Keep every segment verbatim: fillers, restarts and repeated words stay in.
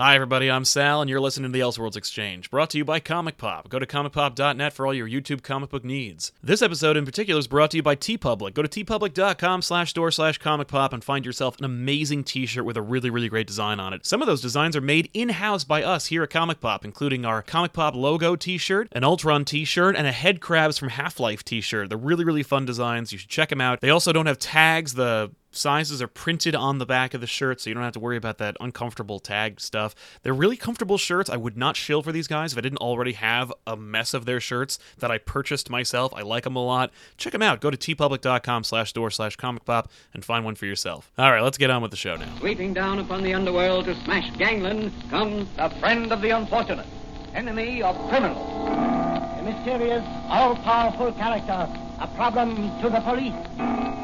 Hi everybody, I'm Sal, and you're listening to the Elseworlds Exchange, brought to you by Comic Pop. Go to comic pop dot net for all your YouTube comic book needs. This episode in particular is brought to you by TeePublic. Go to teepublic dot com slash store slash comic pop and find yourself an amazing t-shirt with a really, really great design on it. Some of those designs are made in-house by us here at Comic Pop, including our Comic Pop logo t-shirt, an Ultron t-shirt, and a Head Crabs from Half-Life t-shirt. They're really, really fun designs. You should check them out. They also don't have tags. The sizes are printed on the back of the shirt, so you don't have to worry about that uncomfortable tag stuff. They're really comfortable shirts. I would not shill for these guys if I didn't already have a mess of their shirts that I purchased myself. I like them a lot. Check them out. Go to teepublic dot com slash store slash comic pop and find one for yourself. All right, let's get on with the show now. Sweeping down upon the underworld to smash gangland comes the friend of the unfortunate, enemy of criminals, a mysterious, all-powerful character, a problem to the police,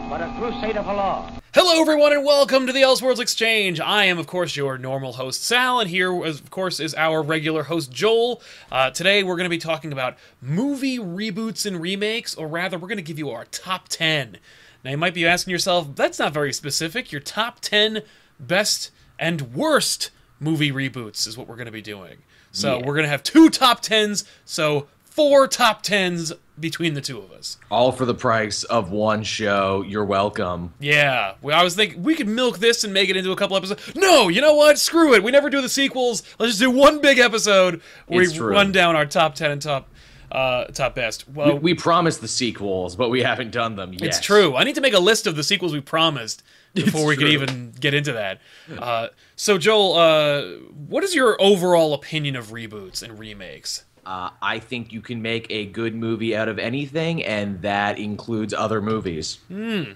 but a crusader for law. Hello everyone and welcome to the Elseworlds Exchange. I am, of course, your normal host Sal, and here, of course, is our regular host Joel. Uh, today we're going to be talking about movie reboots and remakes, or rather, we're going to give you our top ten. Now you might be asking yourself, that's not very specific. Your top ten best and worst movie reboots is what we're going to be doing. So yeah. We're going to have two top tens, so four top tens between the two of us. All for the price of one show. You're welcome. Yeah. Well, I was thinking we could milk this and make it into a couple episodes. No, you know what? Screw it. We never do the sequels. Let's just do one big episode where it's we true. run down our top ten and top uh, top best. Well, we, we promised the sequels, but we haven't done them yet. It's true. I need to make a list of the sequels we promised before it's we true. could even get into that. Uh, so, Joel, uh, what is your overall opinion of reboots and remakes? Uh, I think you can make a good movie out of anything, and that includes other movies. Mm.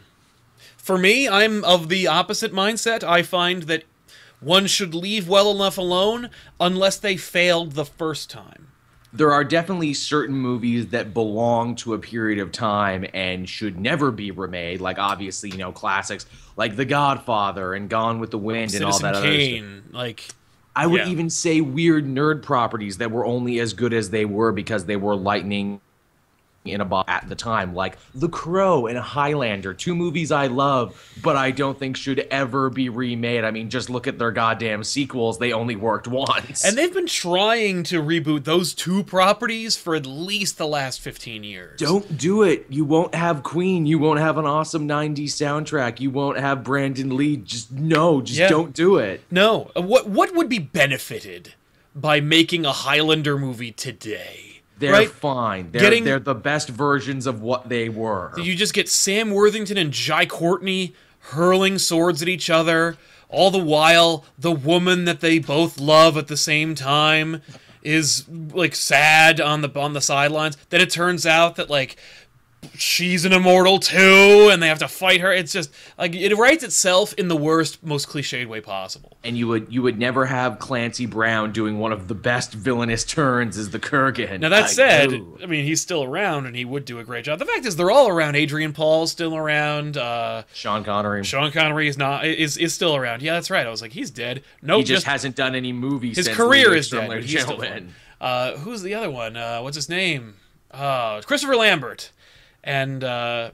For me, I'm of the opposite mindset. I find that one should leave well enough alone unless they failed the first time. There are definitely certain movies that belong to a period of time and should never be remade, like obviously, you know, classics like The Godfather and Gone with the Wind Citizen and all that Kane, other stuff. Like... I would yeah. even say weird nerd properties that were only as good as they were because they were lightning in a bottle at the time, like The Crow and Highlander, two movies I love, but I don't think should ever be remade. I mean, just look at their goddamn sequels. They only worked once. And they've been trying to reboot those two properties for at least the last fifteen years. Don't do it. You won't have Queen. You won't have an awesome nineties soundtrack. You won't have Brandon Lee. Just no, just yeah. don't do it. No. What, what would be benefited by making a Highlander movie today? They're right? fine. They're, Getting, they're the best versions of what they were. You just get Sam Worthington and Jai Courtney hurling swords at each other, all the while the woman that they both love at the same time is like sad on the on the sidelines. Then it turns out that like she's an immortal too, and they have to fight her. It's just like it writes itself in the worst, most cliched way possible. And you would you would never have Clancy Brown doing one of the best villainous turns as the Kurgan. Now that I said, do. I mean he's still around and he would do a great job. The fact is they're all around. Adrian Paul's still around. Uh, Sean Connery. Sean Connery is not is is still around. Yeah, that's right. I was like he's dead. No, nope, he just, just hasn't done any movies. His since career is dead. But he's still uh, who's the other one? Uh, what's his name? Uh, Christopher Lambert. And, uh,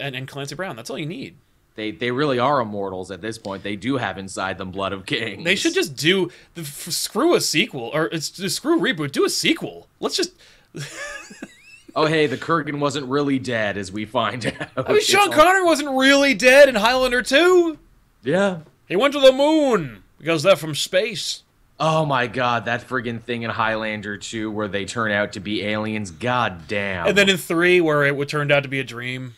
and and Clancy Brown. That's all you need. They they really are immortals at this point. They do have inside them blood of kings. They should just do the, f- screw a sequel or it's just screw reboot. Do a sequel. Let's just. Oh hey, the Kurgan wasn't really dead, as we find out. I mean, Sean it's Connery all... wasn't really dead in Highlander two. Yeah, he went to the moon because they're from space. Oh my god, that friggin' thing in Highlander two where they turn out to be aliens, goddamn. And then in three where it turned out to be a dream.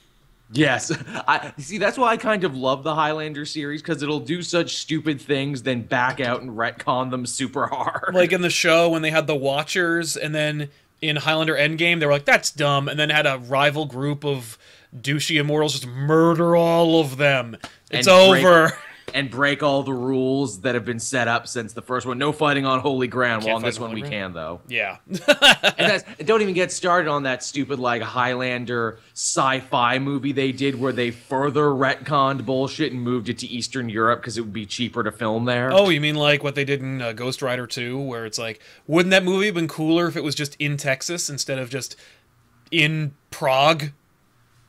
Yes. I see, that's why I kind of love the Highlander series, because it'll do such stupid things, then back out and retcon them super hard. Like in the show when they had the Watchers, and then in Highlander Endgame, they were like, that's dumb, and then had a rival group of douchey immortals just murder all of them. It's and over. Break- And break all the rules that have been set up since the first one. No fighting on holy ground. Well, on this one we can, though. Yeah. And that's, don't even get started on that stupid, like, Highlander sci-fi movie they did where they further retconned bullshit and moved it to Eastern Europe because it would be cheaper to film there. Oh, you mean like what they did in uh, Ghost Rider two, where it's like, wouldn't that movie have been cooler if it was just in Texas instead of just in Prague?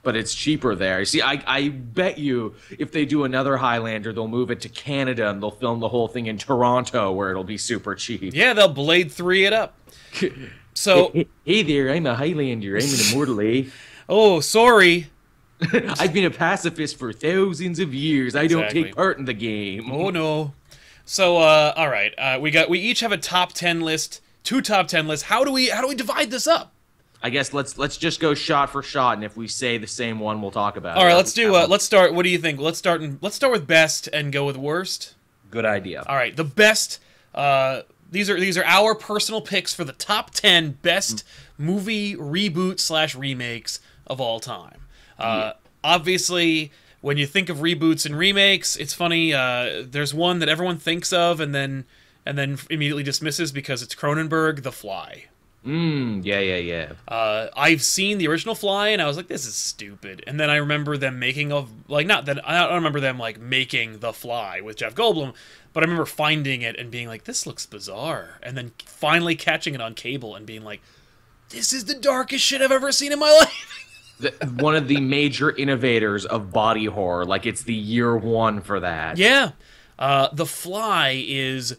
but it's cheaper there. You see, I, I bet you if they do another Highlander, they'll move it to Canada and they'll film the whole thing in Toronto where it'll be super cheap. Yeah, they'll Blade three it up. So hey, hey there, I'm a Highlander. I'm an immortal, eh? Oh, sorry. I've been a pacifist for thousands of years. I exactly. don't take part in the game. Oh, no. So, uh, all right. Uh, we got. We each have a top ten list, two top ten lists. How do we How do we divide this up? I guess let's let's just go shot for shot, and if we say the same one, we'll talk about it. All right, let's do. Uh, let's start. What do you think? Let's start. In, let's start with best and go with worst. Good idea. All right, the best. Uh, these are these are our personal picks for the top ten best mm-hmm. movie reboot slash remakes of all time. Uh, yeah. Obviously, when you think of reboots and remakes, it's funny. Uh, there's one that everyone thinks of and then and then immediately dismisses because it's Cronenberg, The Fly. Mm, yeah, yeah, yeah. Uh, I've seen the original Fly, and I was like, "This is stupid." And then I remember them making of like not that I don't remember them like making The Fly with Jeff Goldblum, but I remember finding it and being like, "This looks bizarre." And then finally catching it on cable and being like, "This is the darkest shit I've ever seen in my life." the, one of the major innovators of body horror, like it's the year one for that. Yeah, uh, The Fly is.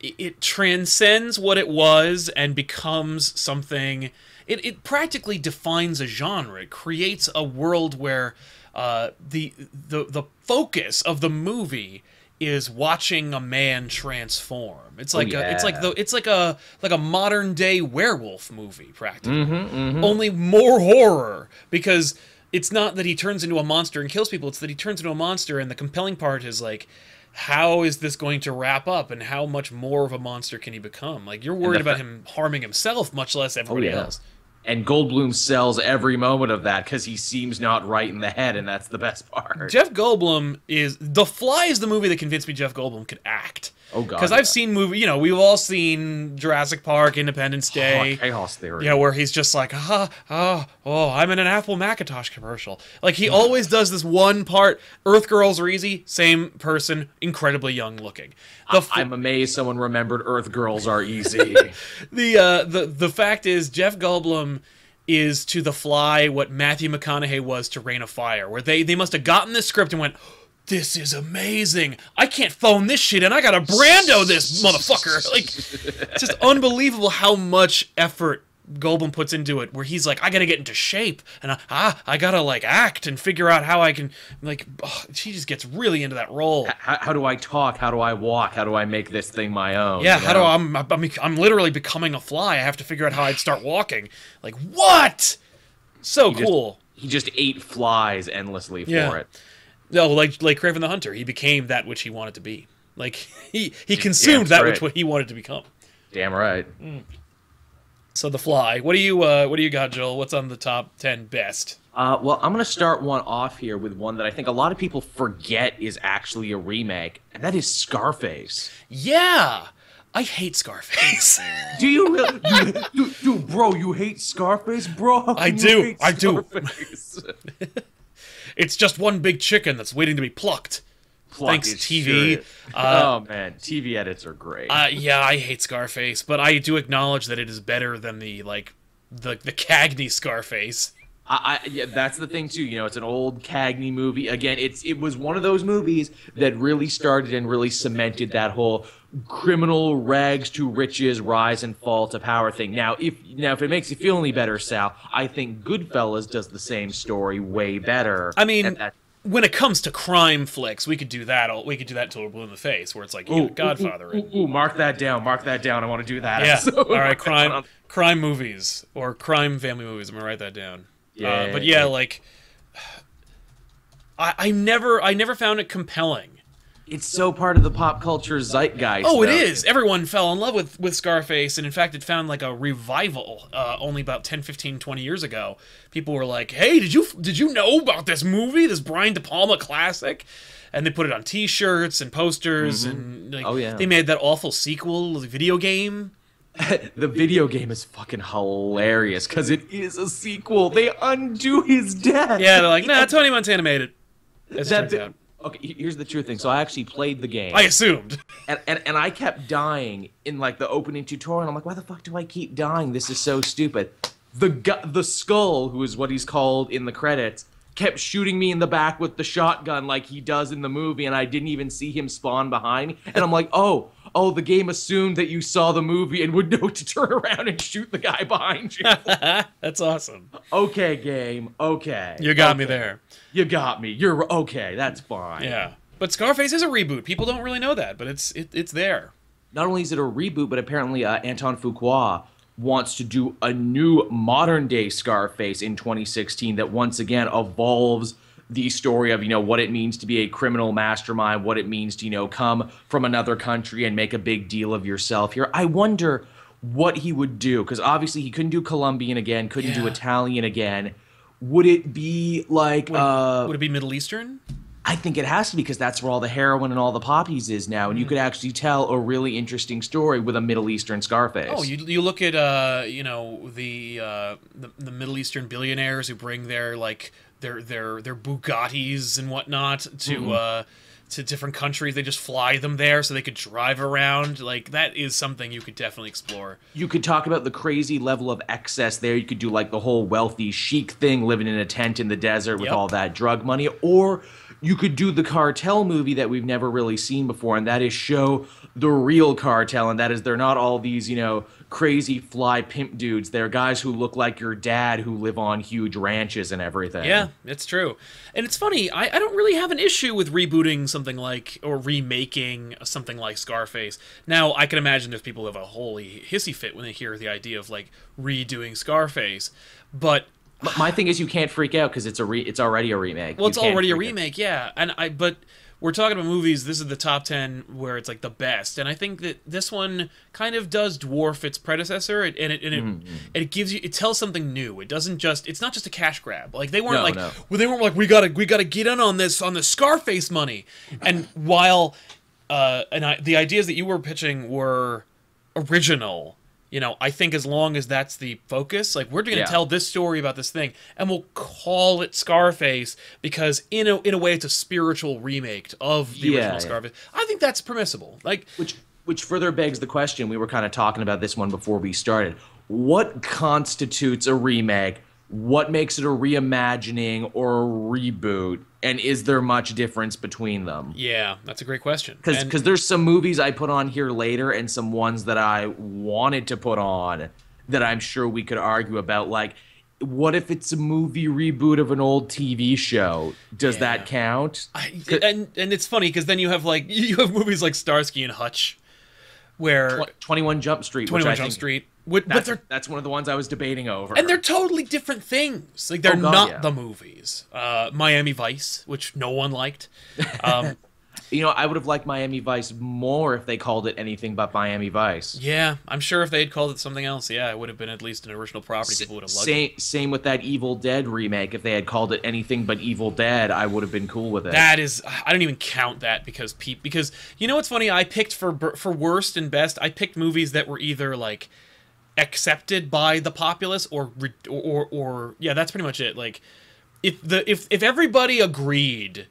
It transcends what it was and becomes something. It, it practically defines a genre. It creates a world where uh, the the the focus of the movie is watching a man transform. It's like oh, yeah. a, it's like the it's like a like a modern day werewolf movie practically. Mm-hmm, mm-hmm. Only more horror because it's not that he turns into a monster and kills people. It's that he turns into a monster, and the compelling part is like. How is this going to wrap up, and how much more of a monster can he become? Like, you're worried about him harming himself, much less everybody oh, yeah. else. And Goldblum sells every moment of that because he seems not right in the head, and that's the best part. Jeff Goldblum is... The Fly is the movie that convinced me Jeff Goldblum could act. Oh, God. Because yeah. I've seen movies... You know, we've all seen Jurassic Park, Independence Day. Oh, chaos theory. Yeah, you know, where he's just like, ah, ah, oh, I'm in an Apple Macintosh commercial. Like, he always does this one part. Earth Girls Are Easy, same person, incredibly young looking. The I I'm amazed someone remembered Earth Girls Are Easy. the, uh, the, the fact is, Jeff Goldblum is to The Fly what Matthew McConaughey was to Reign of Fire, where they, they must have gotten this script and went, this is amazing. I can't phone this shit in. I gotta Brando this motherfucker. Like, it's just unbelievable how much effort Goldblum puts into it, where he's like, I gotta get into shape, and I, ah, I gotta, like, act and figure out how I can, like, oh, she just gets really into that role. How, how do I talk? How do I walk? How do I make this thing my own? Yeah, you know? how do I, I'm, I'm, I'm literally becoming a fly. I have to figure out how I'd start walking. Like, what? So he cool. Just, he just ate flies endlessly yeah. for it. No, like, like Kraven the Hunter, he became that which he wanted to be. Like, he, he consumed that which what he wanted to become. Damn right. Mm. So The Fly. What do you uh, what do you got, Joel? What's on the top ten best? Uh, well, I'm gonna start one off here with one that I think a lot of people forget is actually a remake, and that is Scarface. Yeah, I hate Scarface. Do you really? Dude, dude, bro, you hate Scarface, bro? I you do. I Scarface. do. It's just one big chicken that's waiting to be plucked. Plucked Thanks, T V. Sure uh, oh, man. T V edits are great. uh, yeah, I hate Scarface, but I do acknowledge that it is better than the, like, the, the Cagney Scarface. I, I, yeah, that's the thing, too. You know, it's an old Cagney movie. Again, it's it was one of those movies that really started and really cemented that whole criminal rags to riches, rise and fall to power thing. Now, if now if it makes you feel any better, Sal, I think Goodfellas does the same story way better. I mean... When it comes to crime flicks, we could do that. All, we could do that until we're blue in the face, where it's like, you know, Godfather. Ooh, ooh, ooh, ooh, mark that down. Mark that down. I want to do that. Yeah. So, all right, crime, crime movies or crime family movies. I'm gonna write that down. Yeah. Uh, but yeah, like, I, I never, I never found it compelling. It's so part of the pop culture zeitgeist. Oh, it though. is. Everyone fell in love with, with Scarface, and in fact, it found like a revival uh, only about ten, fifteen, twenty years ago. People were like, hey, did you did you know about this movie, this Brian De Palma classic? And they put it on T-shirts and posters, mm-hmm. and like, oh, yeah. they made that awful sequel, the video game. The video game is fucking hilarious, because it is a sequel. They undo his death. Yeah, they're like, nah, Tony Montana made it. As it turns out. Okay, here's the true thing. So I actually played the game. I assumed. And, and and I kept dying in, like, the opening tutorial. I'm like, why the fuck do I keep dying? This is so stupid. the gu- the skull, who is what he's called in the credits, kept shooting me in the back with the shotgun like he does in the movie, and I didn't even see him spawn behind me. And I'm like, oh, oh, the game assumed that you saw the movie and would know to turn around and shoot the guy behind you. That's awesome. Okay, game. Okay. You got okay. me there. You got me. You're okay. That's fine. Yeah. But Scarface is a reboot. People don't really know that, but it's it, it's there. Not only is it a reboot, but apparently uh, Antoine Fuqua wants to do a new modern-day Scarface in twenty sixteen that once again evolves the story of, you know, what it means to be a criminal mastermind, what it means to, you know, come from another country and make a big deal of yourself here. I wonder what he would do, because obviously he couldn't do Colombian again, couldn't yeah. do Italian again. Would it be like... Would, uh, would it be Middle Eastern? I think it has to be, because that's where all the heroin and all the poppies is now, and you could actually tell a really interesting story with a Middle Eastern Scarface. Oh, you you look at uh you know the uh the, the Middle Eastern billionaires who bring their like their their their Bugattis and whatnot to mm-hmm. uh to different countries. They just fly them there so they could drive around. Like, that is something you could definitely explore. You could talk about the crazy level of excess there. You could do like the whole wealthy chic thing, living in a tent in the desert with yep. all that drug money, or you could do the cartel movie that we've never really seen before, and that is show the real cartel, and that is they're not all these, you know, crazy fly pimp dudes. They're guys who look like your dad who live on huge ranches and everything. Yeah, it's true. And it's funny, I, I don't really have an issue with rebooting something like, or remaking something like Scarface. Now, I can imagine if people have a holy hissy fit when they hear the idea of, like, redoing Scarface, but... My thing is, you can't freak out because it's a re it's already a remake. Well, it's already a remake, yeah. And I, but we're talking about movies. This is the top ten where it's like the best, and I think that this one kind of does dwarf its predecessor, and it and it mm. and it gives you it tells something new. It doesn't just it's not just a cash grab. Like they weren't no, like no. well, they weren't like we gotta we gotta get in on this on the Scarface money. And while uh, and I, the ideas that you were pitching were original. You know, I think as long as that's the focus, like we're going to yeah. tell this story about this thing, and we'll call it Scarface because in a in a way it's a spiritual remake of the yeah, original yeah. Scarface. I think that's permissible. Like, which which further begs the question we were kind of talking about this one before we started. What constitutes a remake? What makes it a reimagining or a reboot? And is there much difference between them? Yeah, that's a great question. Because because there's some movies I put on here later and some ones that I wanted to put on that I'm sure we could argue about. Like, what if it's a movie reboot of an old T V show? Does yeah. that count? I, and and it's funny because then you have like you have movies like Starsky and Hutch, where twenty-one Jump Street, twenty-one Jump Street. What, that's, but that's one of the ones I was debating over. And they're totally different things. Like, they're oh God, not yeah. the movies. Uh, Miami Vice, which no one liked. Um, you know, I would have liked Miami Vice more if they called it anything but Miami Vice. Yeah, I'm sure if they had called it something else, yeah, it would have been at least an original property. People would have loved same, it. Same with that Evil Dead remake. If they had called it anything but Evil Dead, I would have been cool with it. That is... I don't even count that because... Pete, because, you know what's funny? I picked for, for worst and best, I picked movies that were either, like... accepted by the populace or, or or or yeah, that's pretty much it. Like, if the if if everybody agreed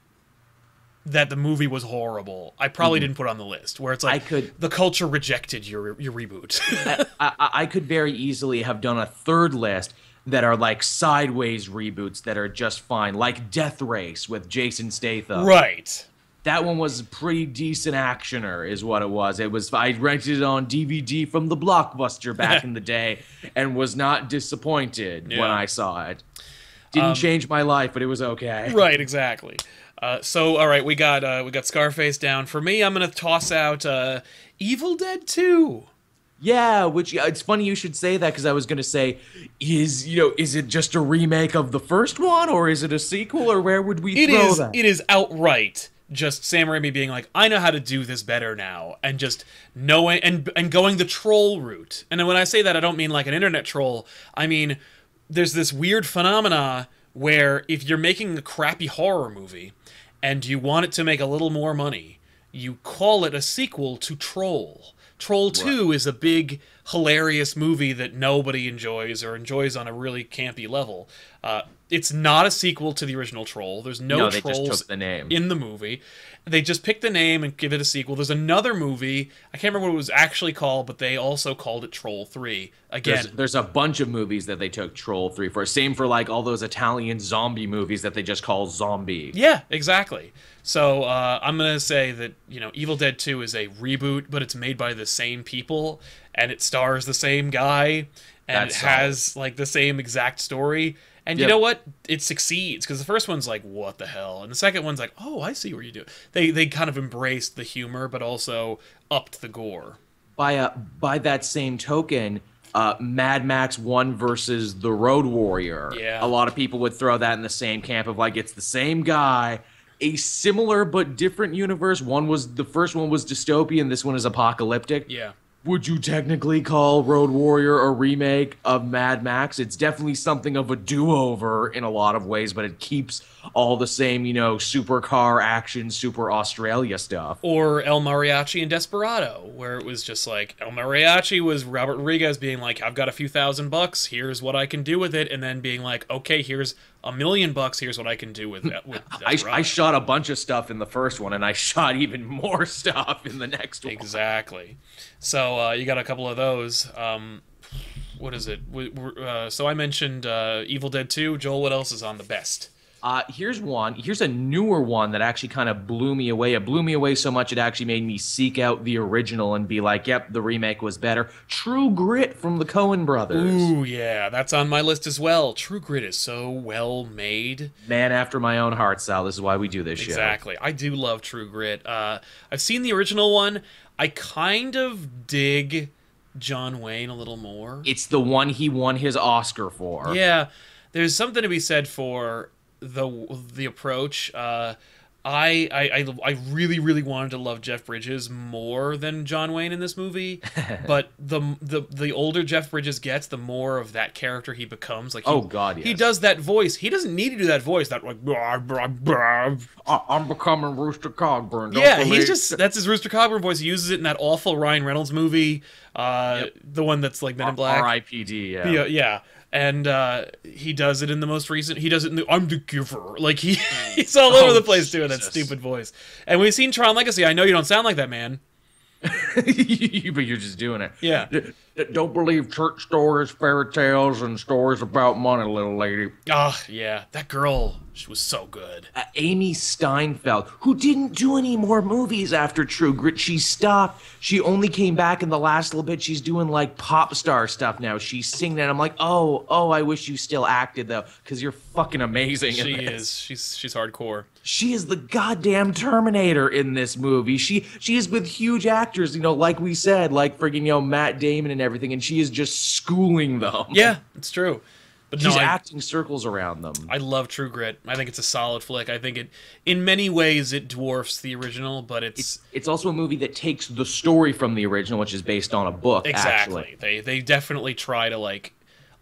that the movie was horrible, I probably mm-hmm. didn't put it on the list. Where it's like I could, the culture rejected your your reboot. I, I, I could very easily have done a third list that are like sideways reboots that are just fine, like Death Race with Jason Statham. Right. That one was a pretty decent actioner, is what it was. It was I rented it on D V D from the Blockbuster back in the day, and was not disappointed yeah. when I saw it. Didn't um, change my life, but it was okay. Right, exactly. Uh, so, all right, we got uh, we got Scarface down. For me, I'm gonna toss out uh, Evil Dead two. Yeah, which it's funny you should say that because I was gonna say, is you know, is it just a remake of the first one, or is it a sequel, or where would we it throw is, that? It is outright. Just Sam Raimi being like, I know how to do this better now, and just knowing and and going the troll route. And when I say that, I don't mean like an internet troll. I mean, there's this weird phenomena where if you're making a crappy horror movie and you want it to make a little more money, you call it a sequel to Troll. Troll two is a big, hilarious movie that nobody enjoys or enjoys on a really campy level. Uh, It's not a sequel to the original Troll. There's no, no they trolls just took the name. in the movie. They just picked the name and give it a sequel. There's another movie. I can't remember what it was actually called, but they also called it Troll three. Again, there's, there's a bunch of movies that they took Troll three for. Same for like all those Italian zombie movies that they just call Zombie. Yeah, exactly. So uh, I'm gonna say that you know Evil Dead two is a reboot, but it's made by the same people and it stars the same guy and That's it has solid. like the same exact story. And yep. you know what? It succeeds because the first one's like, what the hell? And the second one's like, oh, I see what you do. They they kind of embraced the humor, but also upped the gore. By a, by that same token, uh, Mad Max one versus the Road Warrior. Yeah. A lot of people would throw that in the same camp of like, it's the same guy. A similar but different universe. One was the first one was dystopian. This one is apocalyptic. Yeah. Would you technically call Road Warrior a remake of Mad Max? It's definitely something of a do-over in a lot of ways, but it keeps all the same, you know, super car action, super Australia stuff. Or El Mariachi and Desperado, where it was just like, El Mariachi was Robert Rodriguez being like, I've got a few thousand bucks, here's what I can do with it, and then being like, okay, here's a million bucks, here's what I can do with that. With I, I shot a bunch of stuff in the first one, and I shot even more stuff in the next one. Exactly. So uh, you got a couple of those. Um, what is it? We, we're, uh, so I mentioned uh, Evil Dead two. Joel, what else is on the best? Uh, here's one. Here's a newer one that actually kind of blew me away. It blew me away so much it actually made me seek out the original and be like, yep, the remake was better. True Grit from the Coen Brothers. Ooh, yeah. That's on my list as well. True Grit is so well made. Man after my own heart, Sal. This is why we do this show. Exactly. I do love True Grit. Uh, I've seen the original one. I kind of dig John Wayne a little more. It's the one he won his Oscar for. Yeah. There's something to be said for the the approach. Uh, I, I I I really really wanted to love Jeff Bridges more than John Wayne in this movie, but the the the older Jeff Bridges gets, the more of that character he becomes. Like he, oh god, yes. he does that voice. He doesn't need to do that voice. That like blah, blah, blah, I'm becoming Rooster Cogburn. Don't yeah, he's just that's his Rooster Cogburn voice. He uses it in that awful Ryan Reynolds movie, uh, yep. the one that's like Men in Black. R I P D. Yeah. The, uh, yeah. And uh, he does it in the most recent. He does it in the I'm the Giver. Like he, he's all over oh, the place Jesus. doing that stupid voice. And we've seen Tron Legacy. I know you don't sound like that, man. But you're just doing it. Yeah. D don't believe church stories, fairy tales, and stories about money, little lady. Ah, oh, yeah. That girl, she was so good. Uh, Amy Steinfeld, who didn't do any more movies after True Grit. She stopped. She only came back in the last little bit. She's doing like pop star stuff now. She's singing, and I'm like, oh, oh, I wish you still acted though, because you're fucking amazing. She in this. is. She's she's hardcore. She is the goddamn Terminator in this movie. She she is with huge actors, you know, like we said, like friggin' you know Matt Damon and everything. everything and she is just schooling them. Yeah, it's true. But she's no, I, acting circles around them. I love True Grit. I think it's a solid flick. I think it in many ways it dwarfs the original, but it's it's, it's also a movie that takes the story from the original, which is based on a book. Exactly. Actually. They they definitely try to like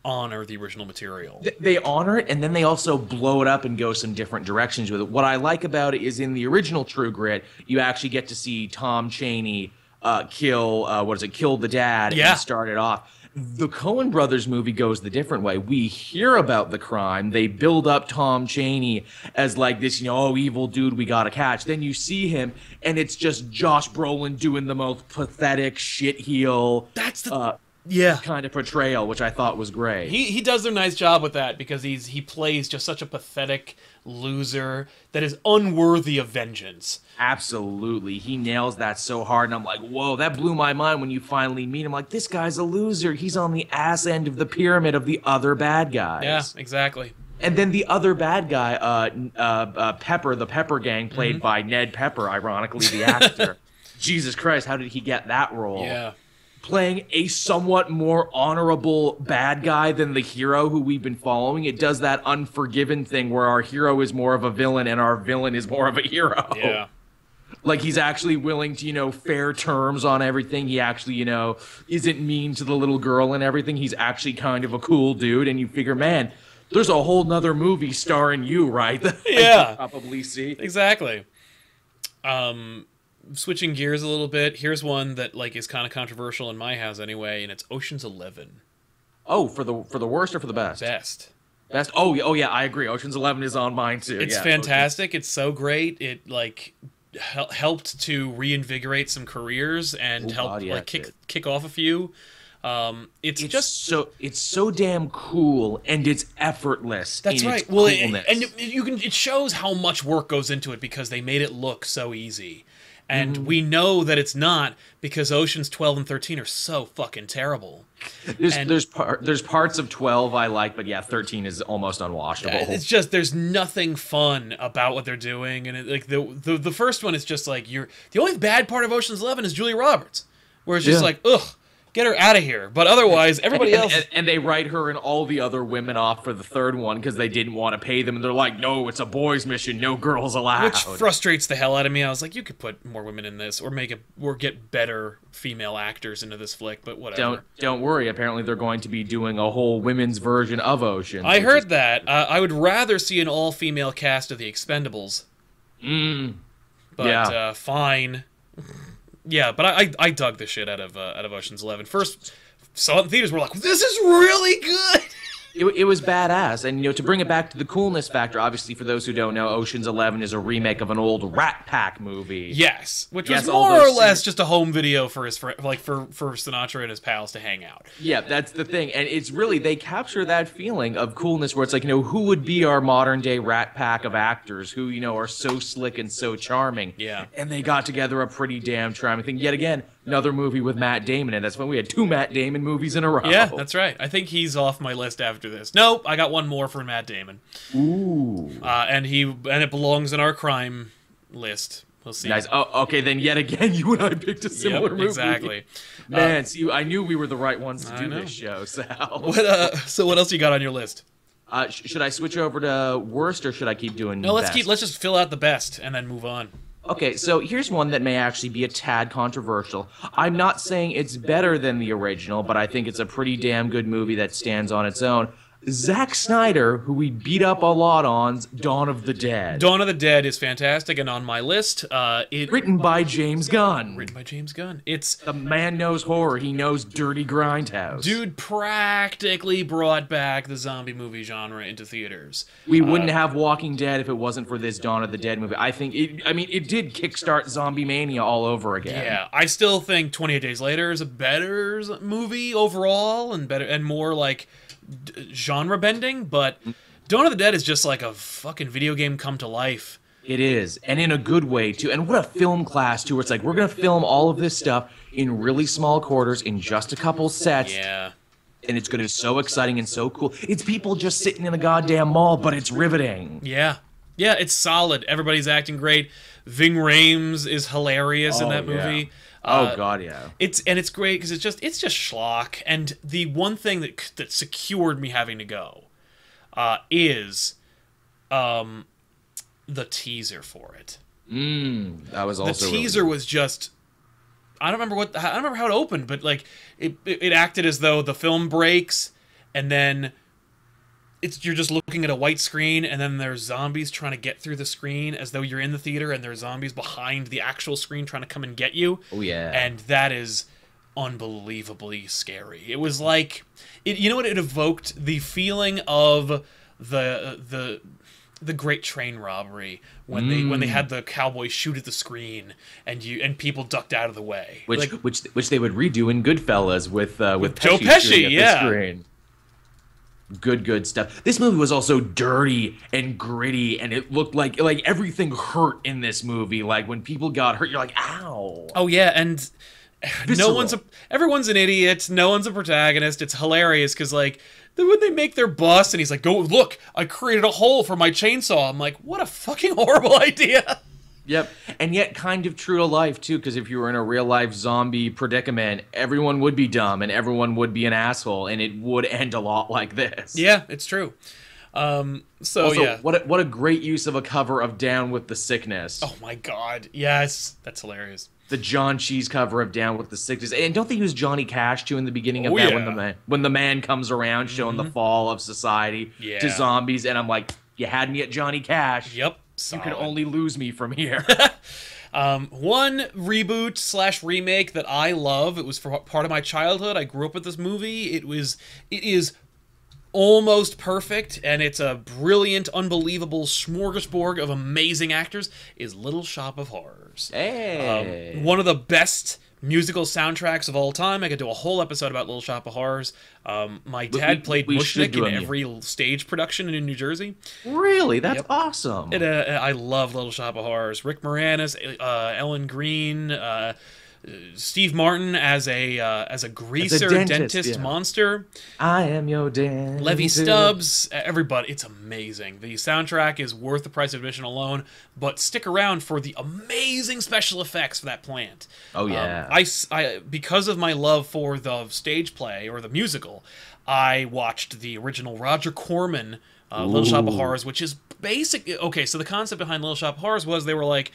honor the original material. They honor it, and then they also blow it up and go some different directions with it. What I like about it is in the original True Grit, you actually get to see Tom Chaney Uh, kill, uh, what is it, kill the dad yeah. and start it off. The Coen Brothers movie goes the different way. We hear about the crime. They build up Tom Chaney as like this, you know, oh, evil dude we gotta catch. Then you see him, and it's just Josh Brolin doing the most pathetic shit heel. That's the... Uh, Yeah, kind of portrayal, which I thought was great. He he does a nice job with that because he's he plays just such a pathetic loser that is unworthy of vengeance. Absolutely, he nails that so hard, and I'm like, whoa, that blew my mind when you finally meet him. Like, this guy's a loser. He's on the ass end of the pyramid of the other bad guys. Yeah, exactly. And then the other bad guy, uh, uh, uh Pepper, the Pepper Gang, played mm-hmm. by Ned Pepper, ironically the actor. Jesus Christ, how did he get that role? Yeah. Playing a somewhat more honorable bad guy than the hero who we've been following. It does that Unforgiven thing where our hero is more of a villain and our villain is more of a hero. Yeah. Like, he's actually willing to, you know, fair terms on everything. He actually, you know, isn't mean to the little girl and everything. He's actually kind of a cool dude. And you figure, man, there's a whole nother movie starring you, right? Yeah. I could probably see. Exactly. Um... Switching gears a little bit, here's one that like is kind of controversial in my house anyway, and it's Ocean's Eleven. Oh, for the for the worst or for the best? Best. Best. Oh yeah, oh yeah, I agree. Ocean's Eleven is on mine too. It's yeah, fantastic. Ocean. It's so great. It like hel- helped to reinvigorate some careers and oh, helped God, yeah, like kick it. kick off a few. Um, it's, it's just so it's so damn cool and it's effortless. That's in right. Its well, coolness. It, and it, you can it shows how much work goes into it because they made it look so easy. And mm-hmm. we know that it's not because Oceans twelve and thirteen are so fucking terrible. There's and, there's, par- there's parts of twelve I like, but yeah, thirteen is almost unwatchable. It's just there's nothing fun about what they're doing, and it, like the, the the first one is just like you're the only bad part of Oceans eleven is Julia Roberts, where it's just yeah. like ugh. Get her out of here. But otherwise, everybody and, else... And, and they write her and all the other women off for the third one because they didn't want to pay them. And they're like, no, it's a boys' mission. No girls allowed. Which frustrates the hell out of me. I was like, you could put more women in this or make a, or get better female actors into this flick, but whatever. Don't don't worry. Apparently, they're going to be doing a whole women's version of Ocean. I heard is- that. Uh, I would rather see an all-female cast of The Expendables. Mm. But yeah. uh, fine. Yeah, but I I dug the shit out of uh, out of Ocean's Eleven. First, saw it in theaters, we're like, this is really good. It, it was badass, and you know, to bring it back to the coolness factor. Obviously, for those who don't know, Ocean's Eleven is a remake of an old Rat Pack movie. Yes, which yes, was more or less scenes. just a home video for his fr- like for for Sinatra and his pals to hang out. Yeah, that's the thing, and it's really they capture that feeling of coolness where it's like, you know, who would be our modern day Rat Pack of actors who you know are so slick and so charming. Yeah, and they got together a pretty damn charming thing. Yet again, another movie with Matt Damon, and that's when we had two Matt Damon movies in a row. Yeah, that's right. I think he's off my list after this. Nope, I got one more for Matt Damon. Ooh. Uh, and he and it belongs in our crime list. We'll see. Nice. Oh, okay, then yet again, you and I picked a similar yep, movie. Exactly. Man, uh, see, I knew we were the right ones to I do know. this show, Sal. What, uh, so what else you got on your list? Uh, sh- should I switch over to worst, or should I keep doing No, let's best? keep. Let's just fill out the best and then move on. Okay, so here's one that may actually be a tad controversial. I'm not saying it's better than the original, but I think it's a pretty damn good movie that stands on its own. Zack Snyder, who we beat up a lot on, Dawn of the Dead. Dawn of the Dead is fantastic and on my list. Uh, it Written by James Gunn. Written by James Gunn. It's the man knows horror. He knows dirty grindhouse. Dude practically brought back the zombie movie genre into theaters. We uh, wouldn't have Walking Dead if it wasn't for this Dawn of the Dead movie. I think it, I mean, it did kickstart zombie mania all over again. Yeah, I still think twenty-eight days later is a better movie overall and better and more like... genre bending, but Dawn of the Dead is just like a fucking video game come to life. It is, and in a good way too. And what a film class too, where it's like we're gonna film all of this stuff in really small quarters in just a couple sets. Yeah. And it's gonna be so exciting and so cool. It's people just sitting in a goddamn mall, but it's riveting. Yeah. Yeah, it's solid. Everybody's acting great. Ving Rhames is hilarious oh, in that movie. Yeah. Uh, oh God, yeah. It's and it's great because it's just it's just schlock. And the one thing that that secured me having to go uh, is um, the teaser for it. Mm, that was also the teaser really was just I don't remember what I don't remember how it opened, but like it it, it acted as though the film breaks and then. It's you're just looking at a white screen, and then there's zombies trying to get through the screen as though you're in the theater, and there's zombies behind the actual screen trying to come and get you. Oh, yeah. And that is unbelievably scary. It was like... it. You know what? It evoked the feeling of the the the Great Train Robbery when mm. they when they had the cowboy shoot at the screen and you and people ducked out of the way. Which like, which which they would redo in Goodfellas with, uh, with, with Pesci Joe Pesci, at yeah. the screen. Good, good stuff. This movie was also dirty and gritty, and it looked like like everything hurt in this movie. Like when people got hurt, you're like, "Ow!" Oh yeah, and Visceral. no one's a, everyone's an idiot. No one's a protagonist. It's hilarious because like when they make their bus, and he's like, "Go look! I created a hole for my chainsaw." I'm like, "What a fucking horrible idea!" Yep, and yet kind of true to life, too, because if you were in a real-life zombie predicament, everyone would be dumb and everyone would be an asshole, and it would end a lot like this. Yeah, it's true. Um, so, also, yeah. What a, what a great use of a cover of Down with the Sickness. Oh, my God. Yes, that's hilarious. The John Cheese cover of Down with the Sickness. And don't they use Johnny Cash, too, in the beginning of oh, that yeah. when the man, when the man comes around showing mm-hmm. the fall of society yeah. to zombies, and I'm like, you had me at Johnny Cash. Yep. Solid. You can only lose me from here. um, one reboot slash remake that I love. It was for part of my childhood. I grew up with this movie. It was. It is almost perfect, and it's a brilliant, unbelievable smorgasbord of amazing actors, is Little Shop of Horrors. Hey. Um, one of the best musical soundtracks of all time. I could do a whole episode about Little Shop of Horrors. Um, my dad we, played we Mushnick in every here. stage production in New Jersey. Really? That's yep. awesome. It, uh, I love Little Shop of Horrors. Rick Moranis, uh, Ellen Green, uh, Steve Martin as a uh, as a greaser, as a dentist, dentist yeah. monster. I am your dentist. Levy Stubbs, everybody. It's amazing. The soundtrack is worth the price of admission alone, but stick around for the amazing special effects for that plant. Oh, yeah. Um, I, I, because of my love for the stage play or the musical, I watched the original Roger Corman uh, Little Shop of Horrors, which is basically... Okay, so the concept behind Little Shop of Horrors was they were like...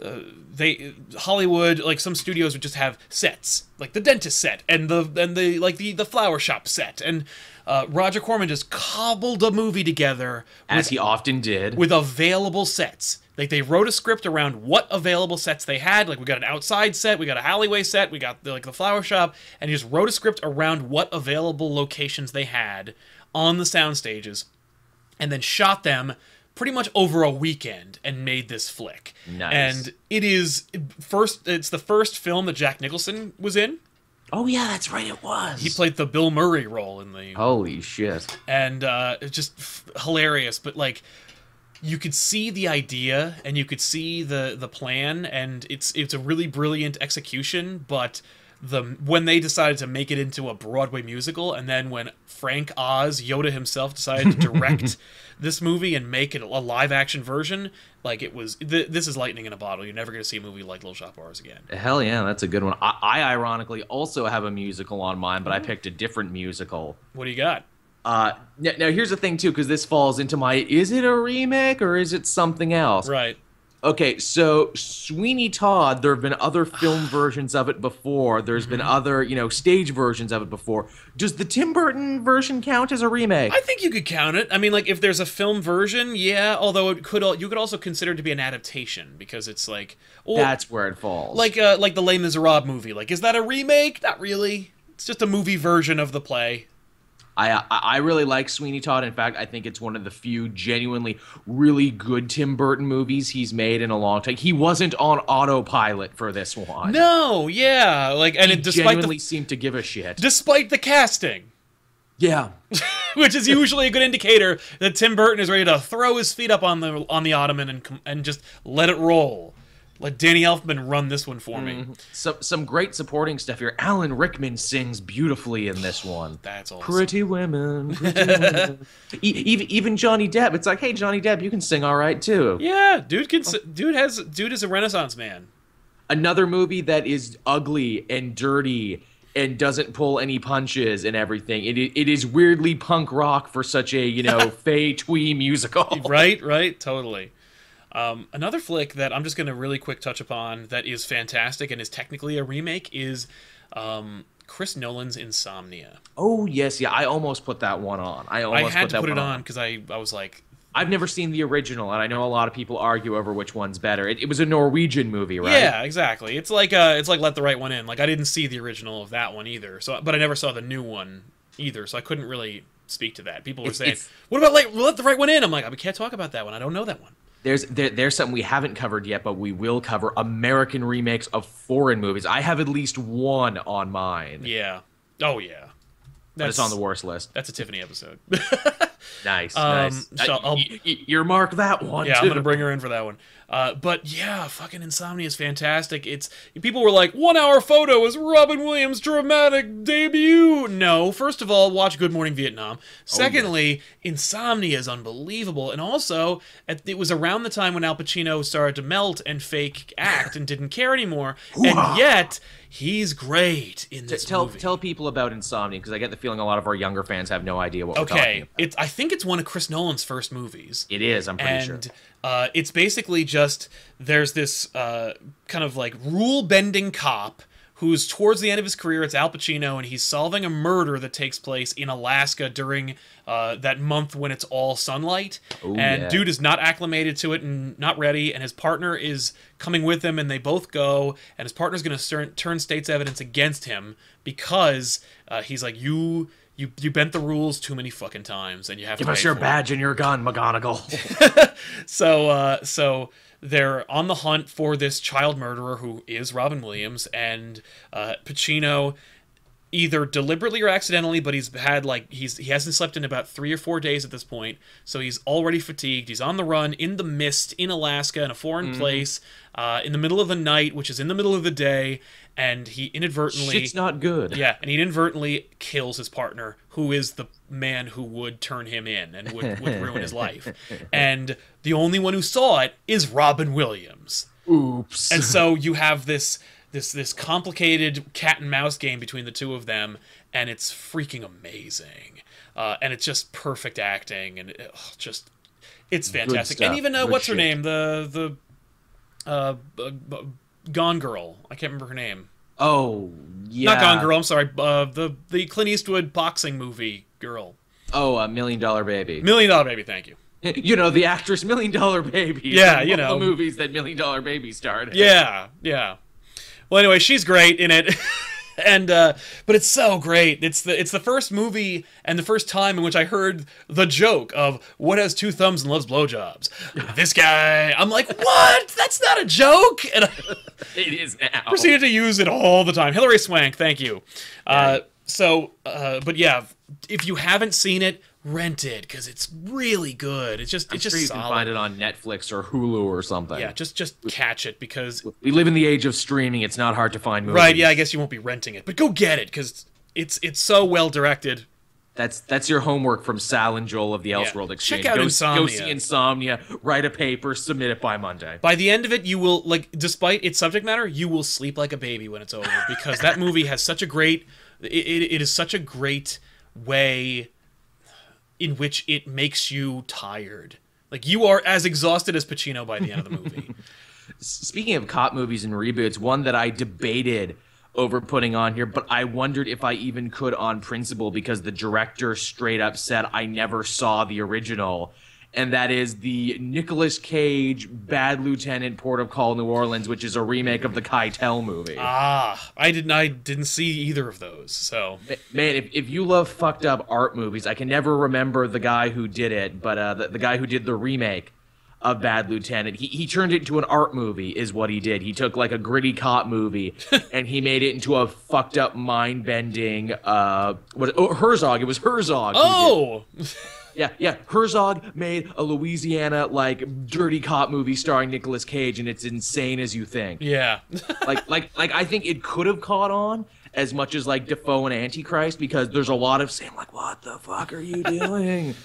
Uh, they Hollywood, like some studios would just have sets, like the dentist set and the and the like the the flower shop set, and uh, Roger Corman just cobbled a movie together as with, he often did with available sets. Like they wrote a script around what available sets they had. Like we got an outside set, we got a alleyway set, we got the, like the flower shop, and he just wrote a script around what available locations they had on the sound stages, and then shot them pretty much over a weekend and made this flick. Nice. And it is first it's the first film that Jack Nicholson was in. Oh yeah, that's right, it was. He played the Bill Murray role in the... Holy shit. And uh it's just f hilarious, but like you could see the idea and you could see the the plan, and it's it's a really brilliant execution, but the when they decided to make it into a Broadway musical, and then when Frank Oz, Yoda himself, decided to direct this movie and make it a live-action version, like it was... Th this is lightning in a bottle. You're never going to see a movie like Little Shop of Horrors again. Hell yeah, that's a good one. I, I ironically also have a musical on mine, but I picked a different musical. What do you got? Uh, now, now here's the thing, too, because this falls into my... Is it a remake or is it something else? Right. Okay, so Sweeney Todd, there have been other film versions of it before. There's mm-hmm. been other, you know, stage versions of it before. Does the Tim Burton version count as a remake? I think you could count it. I mean, like, if there's a film version, yeah, although it could, you could also consider it to be an adaptation, because it's like... Or, that's where it falls. Like uh, like the Les Miserables movie. Like, is that a remake? Not really. It's just a movie version of the play. I, I really like Sweeney Todd. In fact, I think it's one of the few genuinely really good Tim Burton movies he's made in a long time. He wasn't on autopilot for this one. No, yeah, like, and he it despite genuinely the, seemed to give a shit despite the casting. Yeah, which is usually a good indicator that Tim Burton is ready to throw his feet up on the on the ottoman and and just let it roll. Let Danny Elfman run this one for me. Mm, some some great supporting stuff here. Alan Rickman sings beautifully in this one. That's awesome. Pretty women. Pretty women. even even Johnny Depp. It's like, hey, Johnny Depp, you can sing all right too. Yeah, dude can. Oh. Dude has. Dude is a Renaissance man. Another movie that is ugly and dirty and doesn't pull any punches and everything. It it is weirdly punk rock for such a, you know, fey twee musical. Right. Right. Totally. Um, another flick that I'm just going to really quick touch upon that is fantastic and is technically a remake is um, Chris Nolan's Insomnia. Oh, yes. Yeah, I almost put that one on. I almost I had put to that put it on because I, I was like... I've never seen the original, and I know a lot of people argue over which one's better. It, it was a Norwegian movie, right? Yeah, exactly. It's like uh, it's like Let the Right One In. Like, I didn't see the original of that one either, so but I never saw the new one either, so I couldn't really speak to that. People were it's, saying, it's, what about like, Let the Right One In? I'm like, we can't talk about that one. I don't know that one. There's there, there's something we haven't covered yet, but we will cover American remakes of foreign movies. I have at least one on mine. Yeah. Oh, yeah. That's, but it's on the worst list. That's a Tiffany episode. Nice, um, nice. So I, I'll, y y earmark that one, Yeah, too. I'm going to bring her in for that one. Uh, but, yeah, fucking Insomnia is fantastic. It's people were like, one-hour photo is Robin Williams' dramatic debut. No, first of all, watch Good Morning Vietnam. Secondly, oh, Insomnia is unbelievable. And also, at, it was around the time when Al Pacino started to melt and fake act and didn't care anymore. And yet... He's great in this tell, movie. Tell people about Insomnia, because I get the feeling a lot of our younger fans have no idea what okay. we're talking about. It's, I think it's one of Chris Nolan's first movies. It is, I'm pretty and, sure. And uh, it's basically just, there's this uh, kind of like rule-bending cop who's towards the end of his career. It's Al Pacino, and he's solving a murder that takes place in Alaska during uh, that month when it's all sunlight. Ooh, and yeah. dude is not acclimated to it and not ready, and his partner is coming with him, and they both go, and his partner's going to turn state's evidence against him because uh, he's like, you... You you bent the rules too many fucking times, and you have Give to give us your badge it. and your gun, McGonagall. so uh, so they're on the hunt for this child murderer who is Robin Williams, and uh, Pacino, either deliberately or accidentally, but he's had like he's he hasn't slept in about three or four days at this point, so he's already fatigued. He's on the run in the mist in Alaska in a foreign mm. place, uh, in the middle of the night, which is in the middle of the day, and he inadvertently shit's not good. Yeah, and he inadvertently kills his partner, who is the man who would turn him in and would, would ruin his life. And the only one who saw it is Robin Williams. Oops. And so you have this. This this complicated cat and mouse game between the two of them, and it's freaking amazing, uh, and it's just perfect acting, and it, oh, just it's fantastic. And even uh, what's shit. her name, the the uh, uh, Gone Girl, I can't remember her name. Oh yeah, not Gone Girl. I'm sorry, uh, the the Clint Eastwood boxing movie girl. Oh, a Million Dollar Baby. Million Dollar Baby. Thank you. You know, the actress Million Dollar Baby. Yeah, you know the movies that Million Dollar Baby starred. Yeah, yeah. Well, anyway, she's great in it, and uh, but it's so great. It's the it's the first movie and the first time in which I heard the joke of what has two thumbs and loves blowjobs. This guy, I'm like, what? That's not a joke. And I it is now. Proceeded to use it all the time. Hilary Swank, thank you. Yeah. Uh, so, uh, but yeah, if you haven't seen it, rent it because it's really good. It's just I'm it's just sure you solid. Can find it on Netflix or Hulu or something. Yeah, just just catch it because we live in the age of streaming. It's not hard to find movies. Right? Yeah, I guess you won't be renting it, but go get it because it's it's so well directed. That's that's your homework from Sal and Joel of the Elseworlds yeah. Exchange. Check out go, Insomnia. Go see Insomnia. Write a paper. Submit it by Monday. By the end of it, you will like, despite its subject matter, you will sleep like a baby when it's over because that movie has such a great. It, it, it is such a great way. In which it makes you tired. Like, you are as exhausted as Pacino by the end of the movie. Speaking of cop movies and reboots, one that I debated over putting on here, but I wondered if I even could on principle because the director straight up said I never saw the original, and that is the Nicolas Cage Bad Lieutenant Port of Call New Orleans, which is a remake of the Keitel movie. Ah, I didn't I didn't see either of those, so. Man, if, if you love fucked up art movies, I can never remember the guy who did it, but uh, the, the guy who did the remake of Bad Lieutenant, he, he turned it into an art movie is what he did. He took like a gritty cop movie and he made it into a fucked up mind-bending, uh, what, oh, Herzog, it was Herzog. Oh! Yeah, yeah. Herzog made a Louisiana like dirty cop movie starring Nicolas Cage, and it's insane as you think. Yeah. like, like, like. I think it could have caught on as much as like Defoe and Antichrist because there's a lot of saying like, "What the fuck are you doing?"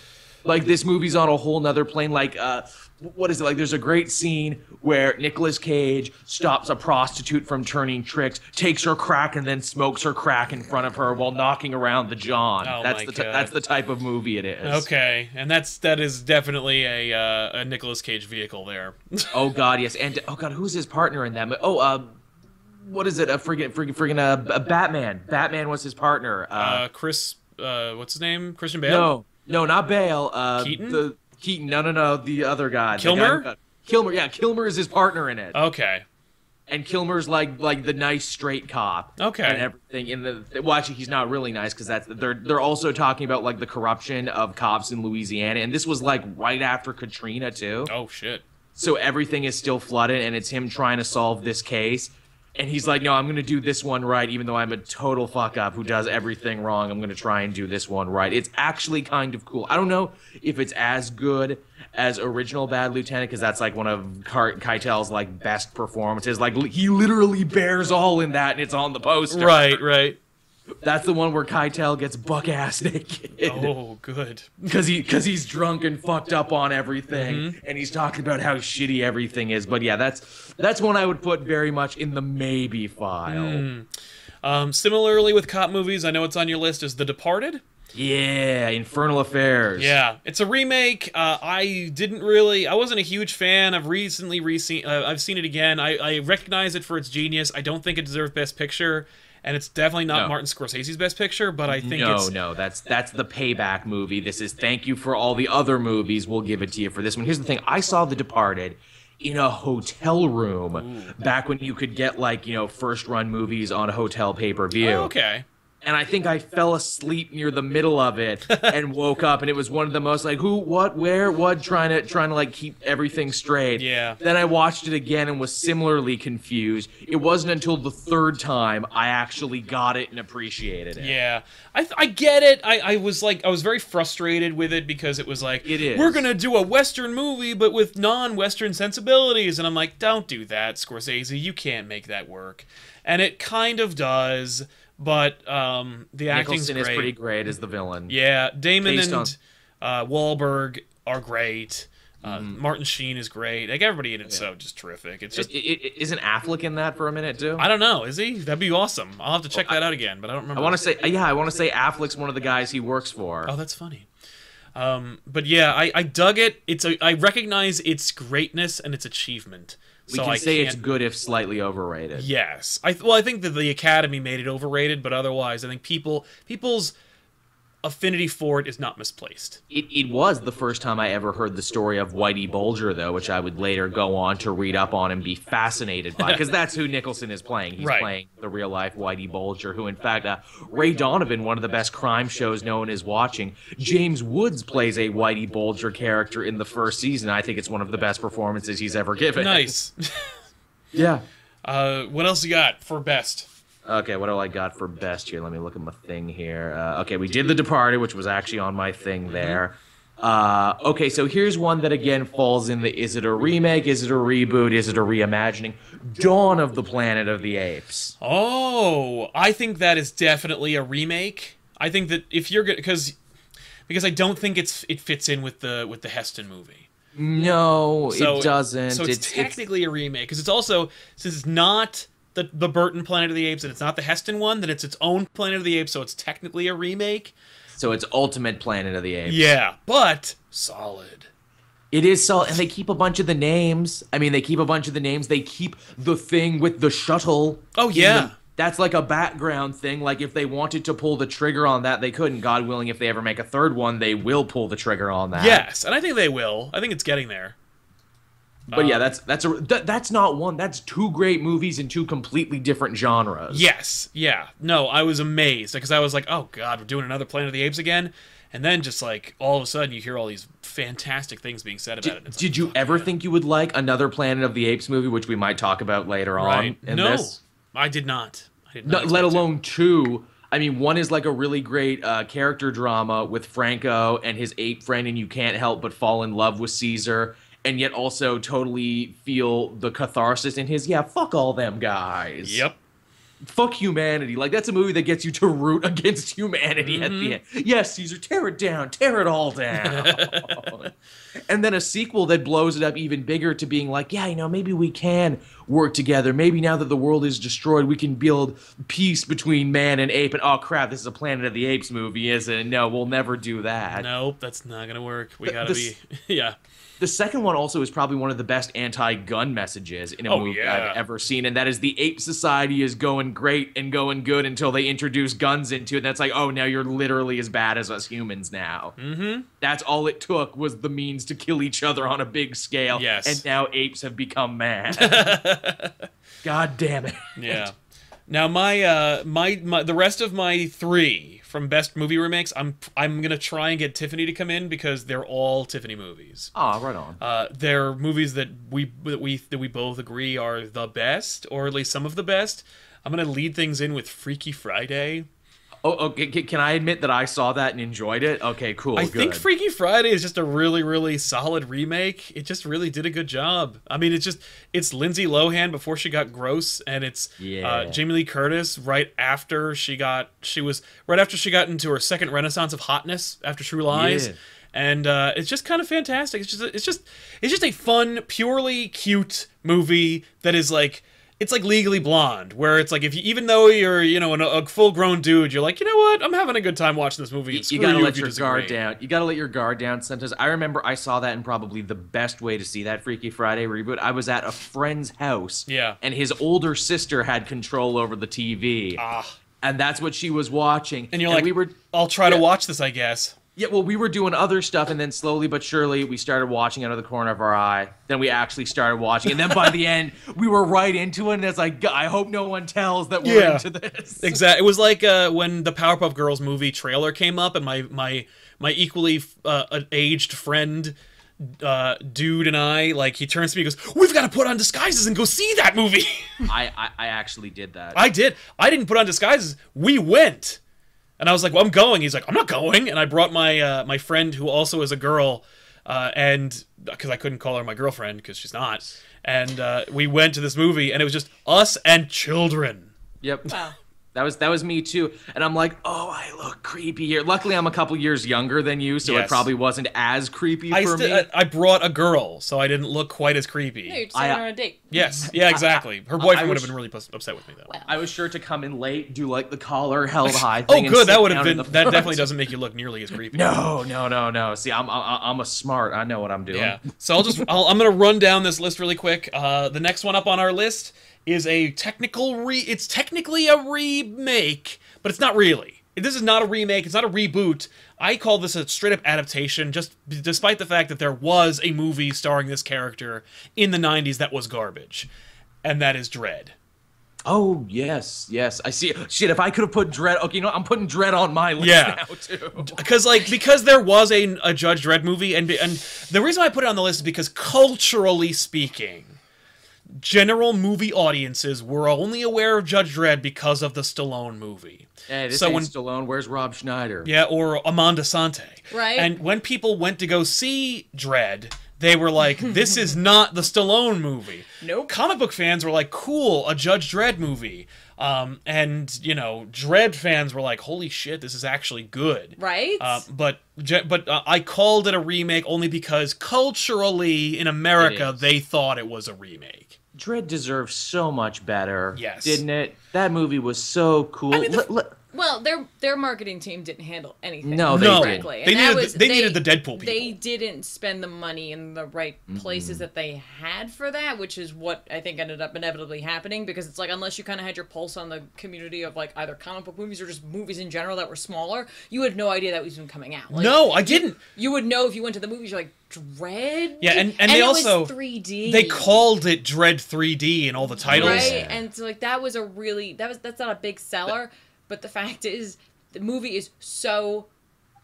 Like this movie's on a whole nother plane. Like, uh, what is it? Like, there's a great scene where Nicolas Cage stops a prostitute from turning tricks, takes her crack, and then smokes her crack in front of her while knocking around the John. Oh that's my the God. That's the type of movie it is. Okay, and that's that is definitely a uh, a Nicolas Cage vehicle there. Oh God, yes, and oh God, who's his partner in that? Oh, uh, what is it? A friggin' friggin' friggin' uh, a Batman. Batman was his partner. Uh, uh Chris, uh, what's his name? Christian Bale. No. No, not Bale. Uh, Keaton? The, Keaton. No, no, no. The other guy. Kilmer? Guy, uh, Kilmer. Yeah, Kilmer is his partner in it. Okay. And Kilmer's like like the nice straight cop. Okay. And everything in the well, actually, he's not really nice because that's they're they're also talking about like the corruption of cops in Louisiana, and this was like right after Katrina too. Oh shit. So everything is still flooded, and it's him trying to solve this case. And he's like, no, I'm going to do this one right, even though I'm a total fuck-up who does everything wrong. I'm going to try and do this one right. It's actually kind of cool. I don't know if it's as good as original Bad Lieutenant, because that's, like, one of Keitel's, like, best performances. Like, he literally bears all in that, and it's on the poster. Right, right. That's the one where Keitel gets buck-ass naked. Oh, good. Because he, because he's drunk and fucked up on everything, mm-hmm. and he's talking about how shitty everything is. But yeah, that's that's one I would put very much in the maybe file. Mm. Um, similarly with cop movies, I know it's on your list, is The Departed. Yeah, Infernal Affairs. Yeah, it's a remake. Uh, I didn't really, I wasn't a huge fan. I've recently re-seen, uh, I've seen it again. I, I recognize it for its genius. I don't think it deserved Best Picture. And it's definitely not no. Martin Scorsese's Best Picture, but I think no, it's... No, no, that's, that's the payback movie. This is thank you for all the other movies. We'll give it to you for this one. Here's the thing. I saw The Departed in a hotel room Ooh. Back when you could get, like, you know, first-run movies on a hotel pay-per-view. Oh, okay. And I think I fell asleep near the middle of it and woke up, and it was one of the most like who, what, where, what, trying to trying to like keep everything straight. Yeah. Then I watched it again and was similarly confused. It wasn't until the third time I actually got it and appreciated it. Yeah, I I get it. I I was like I was very frustrated with it because it was like it is. We're gonna do a Western movie but with non-Western sensibilities, and I'm like, don't do that, Scorsese. You can't make that work. And it kind of does. But um, the acting's great. Nicholson is pretty great as the villain. Yeah, Damon Based and uh, Wahlberg are great. Uh, mm. Martin Sheen is great. Like everybody in it's yeah. so just terrific. It's just it, it, isn't Affleck in that for a minute too? I don't know. Is he? That'd be awesome. I'll have to check well, that I, out again. But I don't remember. I want to say yeah. I want to say Affleck's one of the guys he works for. Oh, that's funny. Um, but yeah, I, I dug it. It's a, I recognize its greatness and its achievement. We so can I say it's good if slightly overrated. Yes, I well, I think that the Academy made it overrated, but otherwise, I think people people's affinity for it is not misplaced. It it was the first time I ever heard the story of Whitey Bulger, though, which I would later go on to read up on and be fascinated by, because that's who Nicholson is playing. He's right. playing the real life Whitey Bulger, who in fact uh, Ray Donovan, one of the best crime shows no one is watching, James Woods plays a Whitey Bulger character in the first season. I think it's one of the best performances he's ever given. Nice. Yeah. Uh, what else you got for best? Okay, what do I got for best here? Let me look at my thing here. Uh, okay, we did The Departed, which was actually on my thing there. Uh, okay, so here's one that, again, falls in the is it a remake, is it a reboot, is it a reimagining? Dawn of the Planet of the Apes. Oh, I think that is definitely a remake. I think that if you're good, because because I don't think it's it fits in with the with the Heston movie. No, so, it doesn't. So it's, it's technically it's, a remake, because it's also, since it's not... The, the Burton Planet of the Apes, and it's not the Heston one, then it's its own Planet of the Apes, so it's technically a remake. So it's Ultimate Planet of the Apes. Yeah, but solid. It is solid, and they keep a bunch of the names. I mean, they keep a bunch of the names. They keep the thing with the shuttle. Oh, yeah. That's like a background thing. Like, if they wanted to pull the trigger on that, they couldn't. God willing, if they ever make a third one, they will pull the trigger on that. Yes, and I think they will. I think it's getting there. But um, yeah, that's that's a th that's not one. That's two great movies in two completely different genres. Yes, yeah. No, I was amazed because I was like, "Oh God, we're doing another Planet of the Apes again," and then just like all of a sudden you hear all these fantastic things being said about did, it. It's did like, you oh, ever man. think you would like another Planet of the Apes movie, which we might talk about later right. on? In no, this? I did not. I did not no, let alone it. two. I mean, one is like a really great uh, character drama with Franco and his ape friend, and you can't help but fall in love with Caesar. And yet also totally feel the catharsis in his, yeah, fuck all them guys. Yep. Fuck humanity. Like, that's a movie that gets you to root against humanity mm-hmm. at the end. Yes, yeah, Caesar, tear it down. Tear it all down. And then a sequel that blows it up even bigger to being like, yeah, you know, maybe we can work together. Maybe now that the world is destroyed, we can build peace between man and ape. And, oh, crap, this is a Planet of the Apes movie, isn't it? No, we'll never do that. Nope, that's not going to work. We got to be, yeah. The second one also is probably one of the best anti-gun messages in a oh, movie yeah. I've ever seen, and that is the ape society is going great and going good until they introduce guns into it, and that's like, oh, now you're literally as bad as us humans now. Mm-hmm. That's all it took was the means to kill each other on a big scale, yes. and now apes have become mad. God damn it. Yeah. Now, my, uh, my, my, the rest of my three from best movie remakes, I'm, I'm gonna try and get Tiffany to come in because they're all Tiffany movies. Oh, right on. Uh, they're movies that we, that we, that we both agree are the best, or at least some of the best. I'm gonna lead things in with Freaky Friday. Oh, okay. Can I admit that I saw that and enjoyed it? Okay, cool. I good. think Freaky Friday is just a really, really solid remake. It just really did a good job. I mean, it's just, it's Lindsay Lohan before she got gross, and it's yeah. uh, Jamie Lee Curtis right after she got, she was, right after she got into her second renaissance of hotness after True Lies. Yeah. And uh, it's just kind of fantastic. It's just, it's just, it's just a fun, purely cute movie that is like, it's like Legally Blonde, where it's like if you, even though you're you know an, a full-grown dude, you're like, you know what, I'm having a good time watching this movie. You, you gotta you let your disagree. guard down. You gotta let your guard down. Sometimes I remember I saw that, and probably the best way to see that Freaky Friday reboot, I was at a friend's house, yeah, and his older sister had control over the T V, ah, and that's what she was watching. And you're and like, we were, I'll try yeah. to watch this, I guess. Yeah, well, we were doing other stuff, and then slowly but surely, we started watching out of the corner of our eye. Then we actually started watching, and then by the end, we were right into it, and it's like, I hope no one tells that we're yeah, into this. Exactly. It was like uh, when the Powerpuff Girls movie trailer came up, and my my my equally uh, aged friend, uh, dude, and I, like, he turns to me and goes, "We've got to put on disguises and go see that movie." I, I, I actually did that. I did. I didn't put on disguises. We went. And I was like, "Well, I'm going." He's like, "I'm not going." And I brought my uh, my friend who also is a girl, uh, and because I couldn't call her my girlfriend because she's not. And uh, we went to this movie, and it was just us and children. Yep. Wow. That was that was me too. And I'm like, "Oh, I look creepy here." Luckily, I'm a couple years younger than you, so yes. it probably wasn't as creepy I for me. I, I brought a girl, so I didn't look quite as creepy. No, you just went on a date. Yes. Yeah. Exactly. Her boyfriend would have been really upset with me though. Well, I was sure to come in late, do like the collar held high thing. Oh, good. That would have been. That definitely doesn't make you look nearly as creepy. No, no, no, no. See, I'm I'm a smart. I know what I'm doing. Yeah. So I'll just I'll, I'm gonna run down this list really quick. Uh, the next one up on our list is a technical re... It's technically a remake, but it's not really. This is not a remake. It's not a reboot. I call this a straight-up adaptation, just despite the fact that there was a movie starring this character in the nineties that was garbage. And that is Dredd. Oh, yes, yes. I see. Shit, if I could have put Dredd... Okay, you know, I'm putting Dredd on my list yeah. now, too. Because, like, because there was a, a Judge Dredd movie, and, and the reason I put it on the list is because, culturally speaking... general movie audiences were only aware of Judge Dredd because of the Stallone movie. Hey, this so ain't when, Stallone, where's Rob Schneider? Yeah, or Amanda Sante. Right. And when people went to go see Dredd, they were like, this is not the Stallone movie. Nope. Comic book fans were like, cool, a Judge Dredd movie. Um, and, you know, Dredd fans were like, holy shit, this is actually good. Right? Uh, but but uh, I called it a remake only because culturally in America, they thought it was a remake. Dredd deserves so much better, yes. didn't it? That movie was so cool. I mean, the, l l well, their their marketing team didn't handle anything. No, they, no. Frankly. And they needed was, they, they needed the Deadpool people. They didn't spend the money in the right places mm-hmm. that they had for that, which is what I think ended up inevitably happening. Because it's like, unless you kind of had your pulse on the community of like either comic book movies or just movies in general that were smaller, you had no idea that was even coming out. Like, no, I didn't. You, you would know if you went to the movies. You're like, Dredd? Yeah, and, and, and they it also was three D. They called it Dredd three D in all the titles. Right, and so like that was a really that was that's not a big seller, but the fact is the movie is so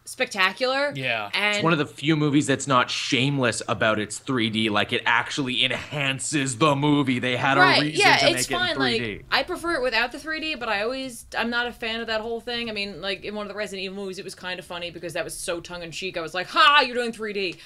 spectacular. Yeah. And it's one of the few movies that's not shameless about its three D. Like, it actually enhances the movie. They had right. a reason yeah, to make it in three D. Like, I prefer it without the three D, but I always... I'm not a fan of that whole thing. I mean, like, in one of the Resident Evil movies, it was kind of funny because that was so tongue-in-cheek. I was like, ha, you're doing three D.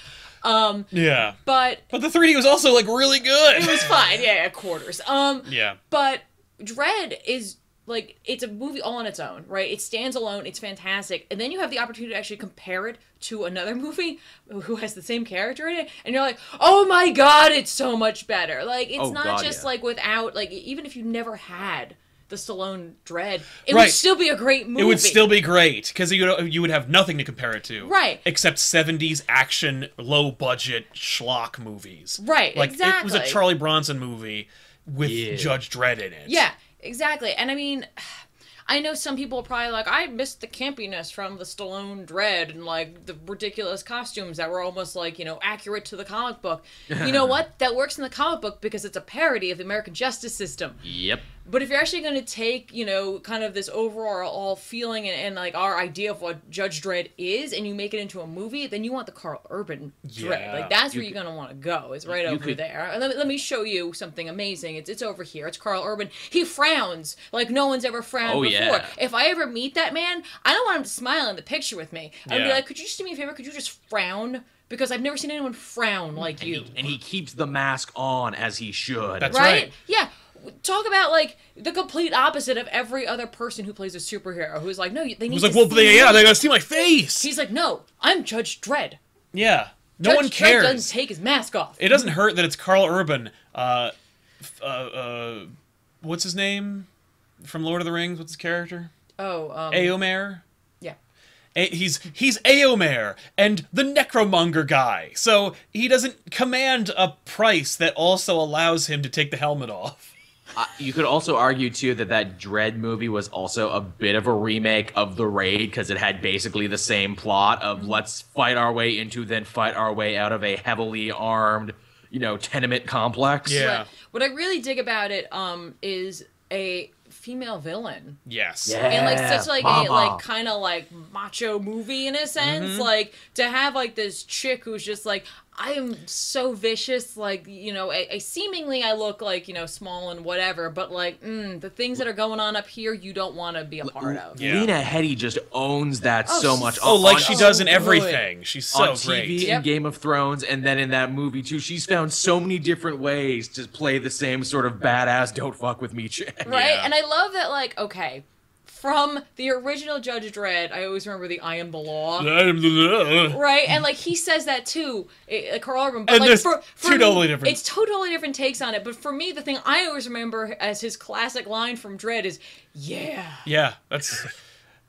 Um, yeah. But... But the three D was also, like, really good. It was fine. Yeah, yeah, quarters. Um, yeah. But Dredd is... Like, it's a movie all on its own, right? It stands alone. It's fantastic. And then you have the opportunity to actually compare it to another movie who has the same character in it. And you're like, oh, my God, it's so much better. Like, it's oh, not God, just, yeah. like, without, like, even if you never had the Stallone Dredd, it right. would still be a great movie. It would still be great, because you, you would have nothing to compare it to. Right. Except seventies action, low-budget schlock movies. Right, like, exactly. It was a Charlie Bronson movie with yeah. Judge Dredd in it. Yeah. Exactly. And I mean, I know some people are probably like, I missed the campiness from the Stallone Dredd and like the ridiculous costumes that were almost like, you know, accurate to the comic book. You know what? That works in the comic book because it's a parody of the American justice system. Yep. But if you're actually going to take, you know, kind of this overall feeling and, and like our idea of what Judge Dredd is, and you make it into a movie, then you want the Carl Urban yeah. Dredd. Like, that's you where could, you're going to want to go. Is right over could, there. And let, let me show you something amazing. It's it's over here. It's Carl Urban. He frowns like no one's ever frowned oh, before. Yeah. If I ever meet that man, I don't want him to smile in the picture with me. I'd yeah. be like, could you just do me a favor? Could you just frown? Because I've never seen anyone frown like and you. He, and he keeps the mask on as he should. That's right. right. Yeah. Talk about, like, the complete opposite of every other person who plays a superhero who's like, no, they need to like, well, they, yeah, they gotta see my face. He's like, no, I'm Judge Dredd. Yeah. No Judge one cares. Dredd doesn't take his mask off. It doesn't hurt that it's Carl Urban. Uh, uh, uh, what's his name? From Lord of the Rings, what's his character? Oh, um... Eomer? Yeah. A he's, he's Eomer and the Necromonger guy. So he doesn't command a price that also allows him to take the helmet off. Uh, you could also argue, too, that that Dread movie was also a bit of a remake of The Raid, because it had basically the same plot of let's fight our way into, then fight our way out of a heavily armed, you know, tenement complex. Yeah. Right. What I really dig about it um, is a female villain. Yes. Yeah, and, like, such, like, mama. a, like, kind of, like, macho movie, in a sense. Mm-hmm. Like, to have, like, this chick who's just, like, I am so vicious, like, you know, I, I seemingly I look like, you know, small and whatever, but like, mm, the things that are going on up here, you don't want to be a part of. Yeah. Lena Headey just owns that oh, so much. Oh, on, like she does in everything. She's so on great. T V yep. in Game of Thrones, and then in that movie too, she's found so many different ways to play the same sort of badass, don't fuck with me chick. Right, yeah. And I love that, like, okay, from the original Judge Dredd, I always remember the I am the law. I am the law. Right? And, like, he says that, too. It, like, Carl Urban. But, and like, for, for two me, totally different. It's totally different takes on it. But for me, the thing I always remember as his classic line from Dredd is, yeah. Yeah, that's...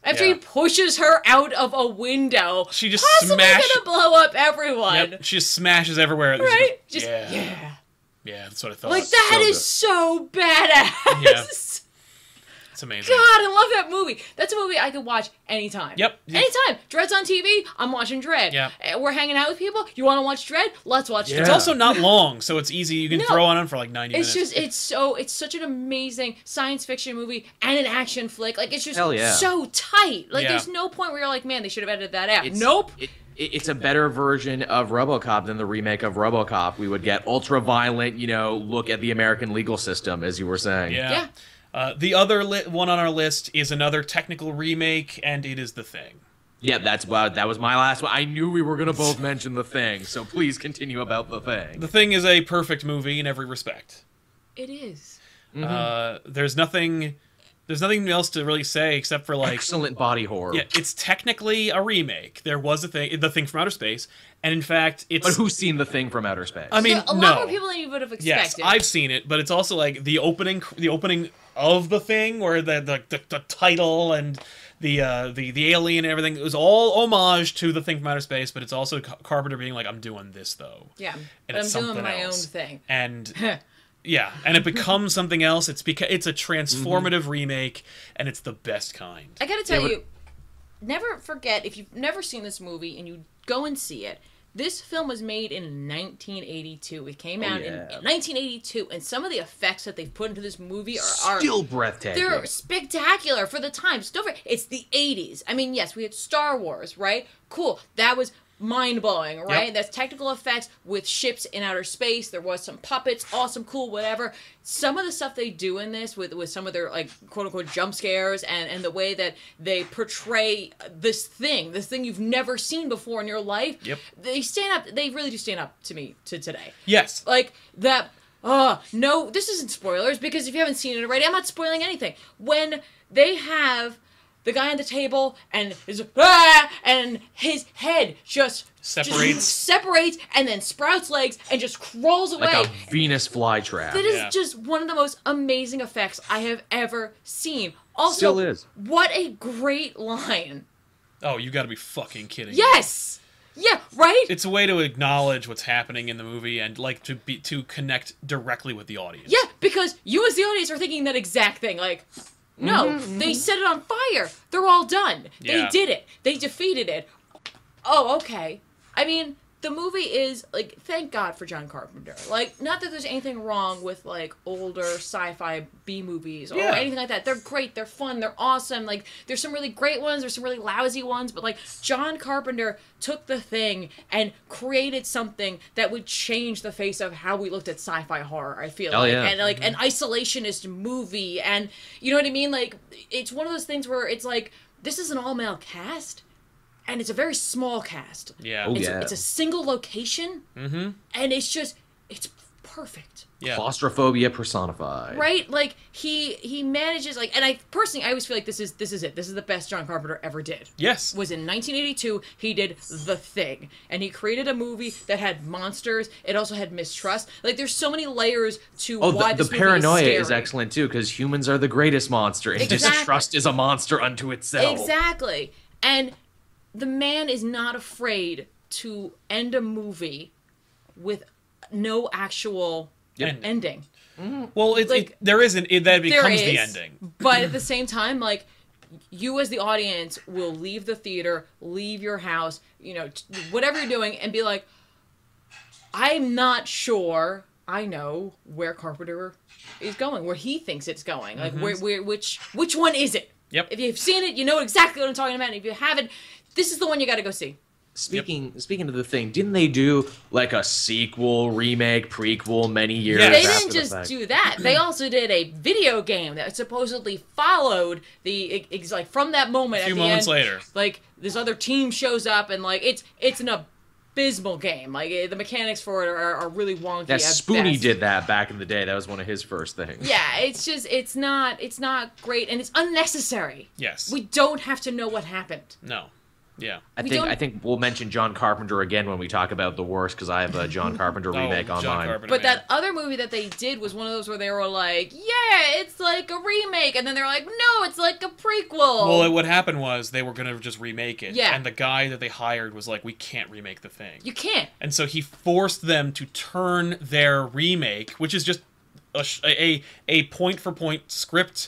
After yeah. he pushes her out of a window, she just possibly smash... gonna blow up everyone. Yep. She just smashes everywhere. Right? Just, yeah. yeah. Yeah, that's what I thought. Like, that so is good. so badass. Yeah. It's amazing. God, I love that movie. That's a movie I could watch anytime. Yep. Anytime. Dredd's on T V, I'm watching Dredd. Yeah. We're hanging out with people. You want to watch Dredd? Let's watch yeah. Dredd. It's also not long, so it's easy. You can no, throw on it for like ninety it's minutes. It's just, it's so, it's such an amazing science fiction movie and an action flick. Like, it's just yeah. so tight. Like, yeah. there's no point where you're like, man, they should have edited that out. It's, nope. It, It's a better version of RoboCop than the remake of RoboCop. We would get ultra-violent, you know, look at the American legal system, as you were saying. Yeah. yeah. Uh, the other li one on our list is another technical remake, and it is The Thing. Yeah, that's wow, that was my last one. I knew we were going to both mention The Thing, so please continue about The Thing. The Thing is a perfect movie in every respect. It is. Mm-hmm. uh, there's nothing... There's nothing else to really say except for, like... Excellent body horror. Yeah, it's technically a remake. There was a thing, The Thing from Outer Space, and in fact, it's... But who's seen The Thing from Outer Space? I mean, so a lot no. more people than you would have expected. Yes, I've seen it, but it's also, like, the opening the opening of The Thing, or the the, the, the title and the, uh, the, the alien and everything. It was all homage to The Thing from Outer Space, but it's also Carpenter being like, I'm doing this, though. Yeah, and it's I'm doing my else. own thing. And... Yeah, and it becomes something else. It's because it's a transformative mm-hmm. remake, and it's the best kind. I gotta tell yeah, you, never forget, if you've never seen this movie and you go and see it, this film was made in nineteen eighty-two. It came oh, out yeah. in, in nineteen eighty-two, and some of the effects that they've put into this movie are... are still breathtaking. They're spectacular for the time. Still, it's the eighties. I mean, yes, we had Star Wars, right? Cool. That was... mind-blowing, right? Yep. That's technical effects with ships in outer space. There was some puppets, awesome, cool, whatever. Some of the stuff they do in this with, with some of their, like, quote-unquote jump scares and, and the way that they portray this thing, this thing you've never seen before in your life, yep. they stand up, they really do stand up to me to today. Yes. Like, that, oh, no, this isn't spoilers, because if you haven't seen it already, I'm not spoiling anything. When they have... the guy on the table, and his, ah, and his head just separates, just separates, and then sprouts legs and just crawls away. Like a Venus flytrap. That is yeah. just one of the most amazing effects I have ever seen. Also, still is. What a great line! Oh, you got to be fucking kidding! Yes. Me. Yeah, right? It's a way to acknowledge what's happening in the movie and, like, to be to connect directly with the audience. Yeah, because you as the audience are thinking that exact thing, like. No, mm-hmm. they set it on fire. They're all done. Yeah. They did it. They defeated it. Oh, okay. I mean, the movie is, like, thank God for John Carpenter. Like, not that there's anything wrong with, like, older sci-fi B-movies or yeah. anything like that. They're great. They're fun. They're awesome. Like, there's some really great ones. There's some really lousy ones. But, like, John Carpenter took The Thing and created something that would change the face of how we looked at sci-fi horror, I feel oh, like. Yeah. And, like, mm-hmm. an isolationist movie. And, you know what I mean? Like, it's one of those things where it's like, this is an all-male cast. And it's a very small cast. Yeah. Oh, it's, yeah. it's a single location. Mm-hmm. And it's just, it's perfect. Yeah. Claustrophobia personified. Right? Like, he he manages, like, and I personally, I always feel like this is this is it. This is the best John Carpenter ever did. Yes. Was in nineteen eighty-two, he did The Thing. And he created a movie that had monsters. It also had mistrust. Like, there's so many layers to oh, why the, this the movie paranoia is, is excellent, too, because humans are the greatest monster. And exactly. distrust is a monster unto itself. Exactly. And... the man is not afraid to end a movie with no actual yep. ending. Mm-hmm. Well, it's, like, it, there isn't. It, that becomes is, the ending. But at the same time, like, you as the audience will leave the theater, leave your house, you know, whatever you're doing, and be like, I'm not sure I know where Carpenter is going, where he thinks it's going. Like, mm-hmm. where, where, which which one is it? Yep. If you've seen it, you know exactly what I'm talking about. And if you haven't, this is the one you got to go see. Speaking yep. speaking of the thing, didn't they do like a sequel, remake, prequel many years yeah. after the fact? They didn't just do that. They also did a video game that supposedly followed the it's like from that moment. A few at the moments end, later, like this other team shows up and like it's it's an abysmal game. Like the mechanics for it are, are really wonky. That Spoonie did that back in the day. That was one of his first things. Yeah, it's just it's not it's not great and it's unnecessary. Yes, we don't have to know what happened. No. Yeah, I we think I think we'll mention John Carpenter again when we talk about the worst because I have a John Carpenter remake oh, on mine. But man. That other movie that they did was one of those where they were like, "Yeah, it's like a remake," and then they're like, "No, it's like a prequel." Well, what happened was they were gonna just remake it, yeah. and the guy that they hired was like, "We can't remake the thing. You can't." And so he forced them to turn their remake, which is just a a, a point for point script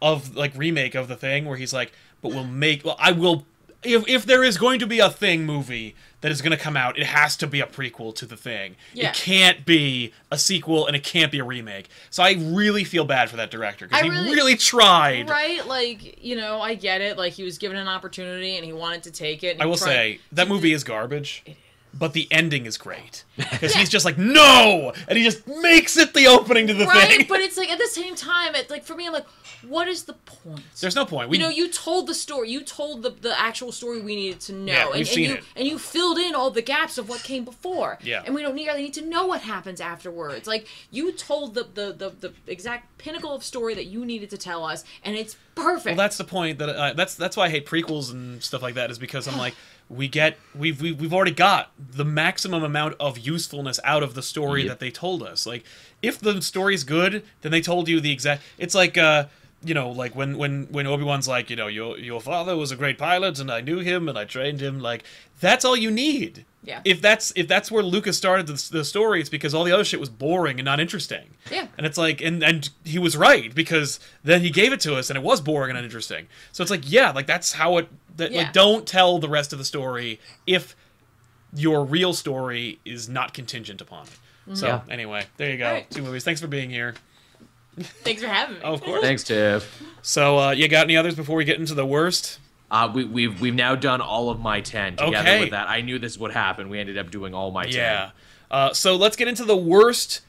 of like remake of the thing, where he's like, "But we'll make well, I will." If, if there is going to be a Thing movie that is going to come out, it has to be a prequel to The Thing. Yeah. It can't be a sequel, and it can't be a remake. So I really feel bad for that director, because he really, really tried. Right? Like, you know, I get it. Like, he was given an opportunity, and he wanted to take it. I will tried. say, that movie is garbage. It is. But the ending is great. Because yeah. he's just like, no! And he just makes it the opening to the right? thing. Right, but it's like, at the same time, it's like, for me, I'm like, what is the point? There's no point. We, you know, you told the story. You told the, the actual story we needed to know. Yeah, we've and, seen and you, it. And you filled in all the gaps of what came before. Yeah. And we don't really need to know what happens afterwards. Like, you told the, the, the, the exact pinnacle of story that you needed to tell us, and it's perfect. Well, that's the point. That uh, that's, that's why I hate prequels and stuff like that, is because I'm like, we get we've we, we've already got the maximum amount of usefulness out of the story yep. that they told us. Like, if the story's good, then they told you the exact. It's like uh, you know, like when when when Obi-Wan's like, you know, your your father was a great pilot, and I knew him, and I trained him. Like, that's all you need. Yeah. If that's if that's where Lucas started the, the story, it's because all the other shit was boring and not interesting. Yeah. And it's like, and and he was right, because then he gave it to us, and it was boring and uninteresting. So it's like, yeah, like that's how it. That, yeah. Like, don't tell the rest of the story if your real story is not contingent upon it. So, yeah. anyway, there you go. Right. Two movies. Thanks for being here. Thanks for having me. Oh, of course. Thanks, Tiff. So, uh, you got any others before we get into the worst? Uh, we, we've we've now done all of my ten together okay. with that. I knew this would happen. We ended up doing all my ten. Yeah. Uh, so, let's get into the worst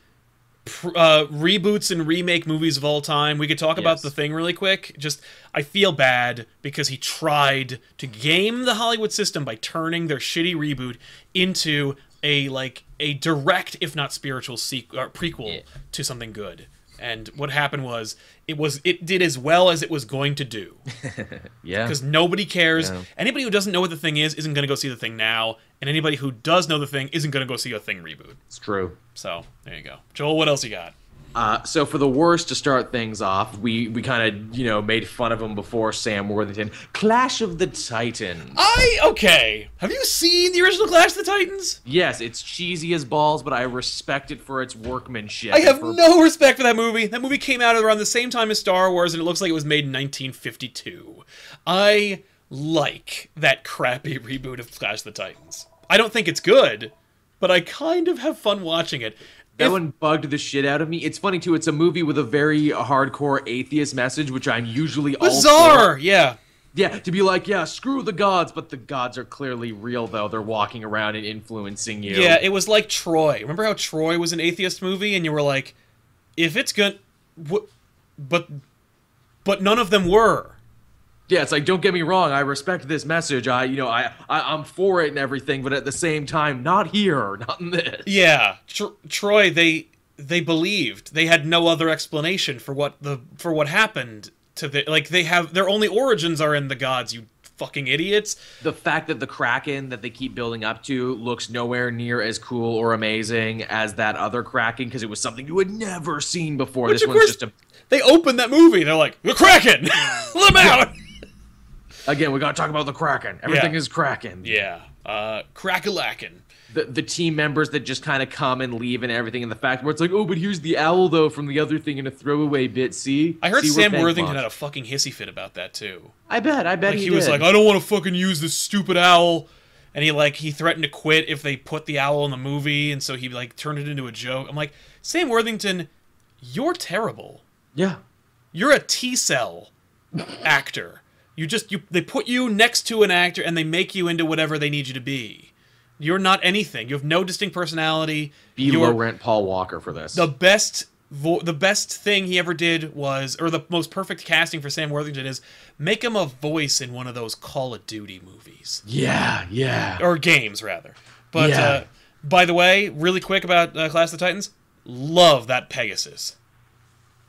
Uh, reboots and remake movies of all time. We could talk yes. about The Thing really quick. Just, I feel bad because he tried to game the Hollywood system by turning their shitty reboot into a like a direct, if not spiritual, sequel or prequel yeah. to something good. And what happened was it was it did as well as it was going to do. yeah, because nobody cares. Yeah. Anybody who doesn't know what The Thing is isn't going to go see The Thing now. And anybody who does know The Thing isn't going to go see a Thing reboot. It's true. So, there you go. Joel, what else you got? Uh, so, for the worst to start things off, we, we kind of, you know, made fun of him before, Sam Worthington. Clash of the Titans. I, okay. Have you seen the original Clash of the Titans? Yes, it's cheesy as balls, but I respect it for its workmanship. I have for... no respect for that movie. That movie came out around the same time as Star Wars, and it looks like it was made in nineteen fifty-two. I like that crappy reboot of Clash of the Titans. I don't think it's good, but I kind of have fun watching it. That if, one bugged the shit out of me. It's funny, too. It's a movie with a very hardcore atheist message, which I'm usually all bizarre, yeah. Yeah, to be like, yeah, screw the gods, but the gods are clearly real, though. They're walking around and influencing you. Yeah, it was like Troy. Remember how Troy was an atheist movie? And you were like, if it's gonna... But, but none of them were. Yeah, it's like, don't get me wrong, I respect this message. I, you know, I, I I'm for it and everything, but at the same time, not here, not in this. Yeah, Tr Troy, they they believed. They had no other explanation for what the for what happened to the like they have their only origins are in the gods, you fucking idiots. The fact that the Kraken that they keep building up to looks nowhere near as cool or amazing as that other Kraken, because it was something you had never seen before. Which, this one's just a They opened that movie. They're like, the Kraken. Let him out. Again, we got to talk about the Kraken. Everything yeah. is Kraken. Yeah. Uh, Crack-a-lackin'. The, the team members that just kind of come and leave and everything, and the fact where it's like, oh, but here's the owl, though, from the other thing in a throwaway bit, see? I heard see Sam Worthington launched. had a fucking hissy fit about that, too. I bet, I bet like, he, he was did. like, I don't want to fucking use this stupid owl, and he, like, he threatened to quit if they put the owl in the movie, and so he, like, turned it into a joke. I'm like, Sam Worthington, you're terrible. Yeah. You're a T-cell actor. You just, you, they put you next to an actor, and they make you into whatever they need you to be. You're not anything. You have no distinct personality. Be You're low rent Paul Walker for this. The best vo the best thing he ever did was, or the most perfect casting for Sam Worthington is, make him a voice in one of those Call of Duty movies. Yeah, yeah. Or games, rather. But, yeah. uh, by the way, really quick about uh, Clash of the Titans, love that Pegasus.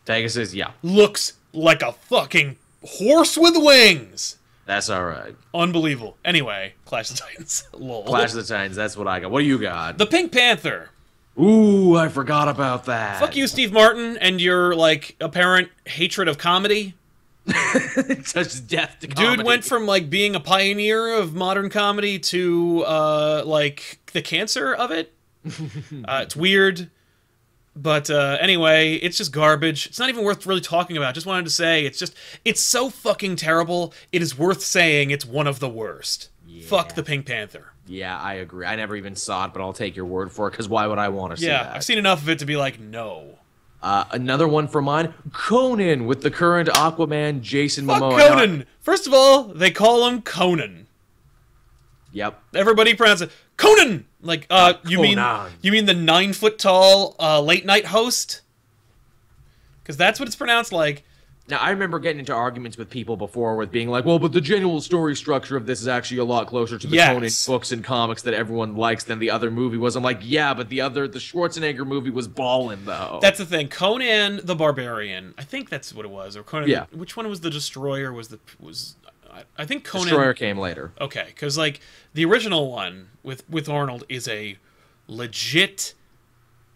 Pegasus, yeah. Looks like a fucking horse with wings. That's all right. Unbelievable. Anyway, Clash of the Titans. Lol. Clash of the Titans, that's what I got. What do you got? The Pink Panther. Ooh, I forgot about that. Fuck you, Steve Martin, and your, like, apparent hatred of comedy. Just death to comedy. Dude went from, like, being a pioneer of modern comedy to, uh, like, the cancer of it. uh, it's weird. But uh, anyway, it's just garbage. It's not even worth really talking about. Just wanted to say, it's just, it's so fucking terrible. It is worth saying it's one of the worst. Yeah. Fuck the Pink Panther. Yeah, I agree. I never even saw it, but I'll take your word for it, because why would I want to see yeah, that? Yeah, I've seen enough of it to be like, no. Uh, another one for mine, Conan with the current Aquaman, Jason Fuck Momoa. Fuck Conan! Now, first of all, they call him Conan. Yep. Everybody pronounces it Conan. Like, uh, you Conan. mean you mean the nine foot tall uh, late night host? Because that's what it's pronounced like. Now, I remember getting into arguments with people before with being like, well, but the general story structure of this is actually a lot closer to the yes. Conan books and comics that everyone likes than the other movie was. I'm like, yeah, but the other, the Schwarzenegger movie was ballin', though. That's the thing. Conan the Barbarian. I think that's what it was. Or Conan. Yeah. Which one was the Destroyer? Was the was. I think Conan... Destroyer came later. Okay, because, like, the original one with, with Arnold is a legit,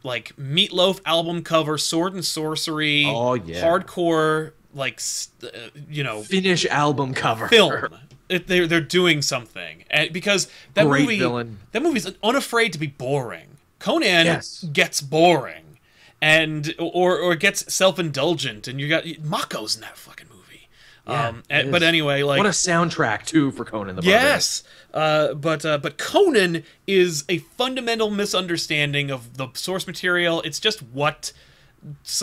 like, Meatloaf album cover, sword and sorcery, oh, yeah. hardcore, like, uh, you know... Finnish album cover. Film. It, they're, they're doing something. And because that Great movie... villain. That movie's unafraid to be boring. Conan yes. gets boring. And, or, or gets self-indulgent, and you got... Mako's in that fucking movie. Yeah, um, and, but anyway, like what a soundtrack too for Conan the Barbarian. Yes, uh, but uh, but Conan is a fundamental misunderstanding of the source material. It's just what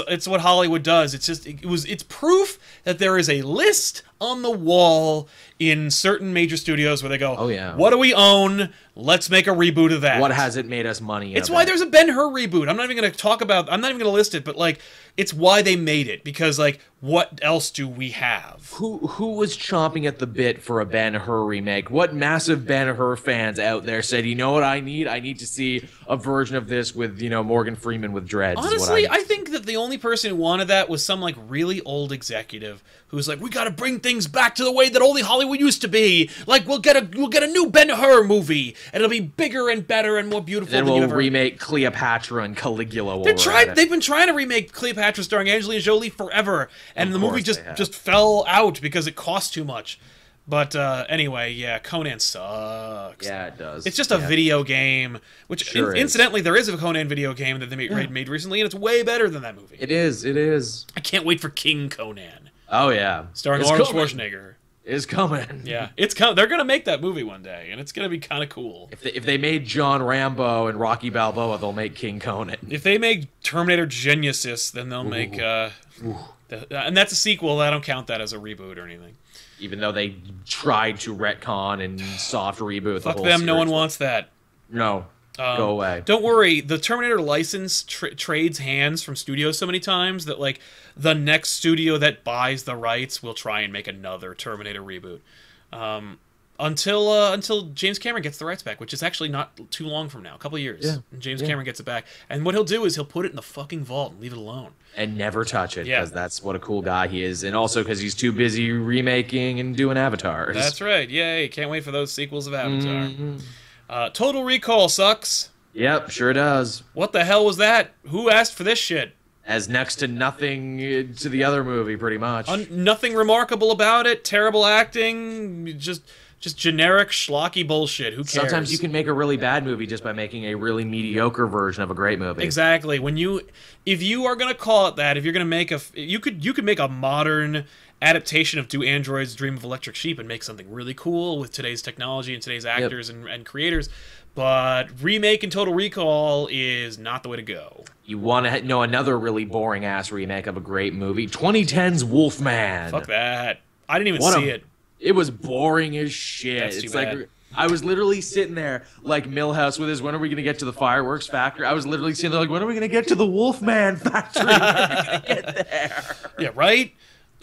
it's what Hollywood does. It's just it was it's proof that there is a list on the wall in certain major studios where they go, oh yeah, what do we own? Let's make a reboot of that. What hasn't made us money? It's why there's a Ben-Hur reboot. I'm not even going to talk about. I'm not even going to list it, but like. It's why they made it, because, like, what else do we have? Who who was chomping at the bit for a Ben-Hur remake? What massive Ben-Hur fans out there said, you know what I need? I need to see a version of this with, you know, Morgan Freeman with dreads. Honestly, I, I think that the only person who wanted that was some, like, really old executive who was like, we gotta bring things back to the way that only Hollywood used to be. Like, we'll get a we'll get a new Ben-Hur movie, and it'll be bigger and better and more beautiful and than we'll you ever... remake Cleopatra and Caligula. They're trying, they've been trying to remake Cleopatra starring Angelina Jolie forever, and the movie just just fell out because it cost too much. But uh, anyway, yeah, Conan sucks. Yeah, it does. It's just a yeah. video game, which sure in is. incidentally there is a Conan video game that they made, yeah. made recently, and it's way better than that movie. It is. It is. I can't wait for King Conan. Oh yeah, starring it's Arnold coming. Schwarzenegger is coming. Yeah, it's coming. They're gonna make that movie one day, and it's gonna be kind of cool. If they, if they made John Rambo and Rocky Balboa, they'll make King Conan. If they make Terminator Genisys, then they'll Ooh. make. Uh, the, and that's a sequel. I don't count that as a reboot or anything. Even though they tried to retcon and soft reboot. Fuck the whole them. No one wants that. No. Um, Go away. Don't worry. The Terminator license tra trades hands from studios so many times that, like, the next studio that buys the rights will try and make another Terminator reboot, um, until uh, until James Cameron gets the rights back, which is actually not too long from now, a couple of years. Yeah. And James yeah. Cameron gets it back, and what he'll do is he'll put it in the fucking vault and leave it alone and never touch it, because yeah. that's what a cool guy he is, and also because he's too busy remaking and doing Avatars. That's right. Yay! Can't wait for those sequels of Avatar. Mm-hmm. Uh, Total Recall sucks. Yep, sure does. What the hell was that? Who asked for this shit? as next to nothing to the other movie, pretty much. Un nothing remarkable about it. Terrible acting. Just, just generic schlocky bullshit. Who cares? Sometimes you can make a really bad movie just by making a really mediocre version of a great movie. Exactly. When you, if you are gonna call it that, if you're gonna make a, you could, you could make a modern adaptation of Do Androids Dream of Electric Sheep and make something really cool with today's technology and today's actors yep. and, and creators. But remake and Total Recall is not the way to go. You want to know another really boring ass remake of a great movie? twenty ten's Wolfman. Fuck that. I didn't even what see a, it. It was boring as shit. That's it's too bad. Like I was literally sitting there like Milhouse with his when are we going to get to the fireworks factory? I was literally sitting there like when are we going to get to the Wolfman factory? When are we going to get there? Yeah, right?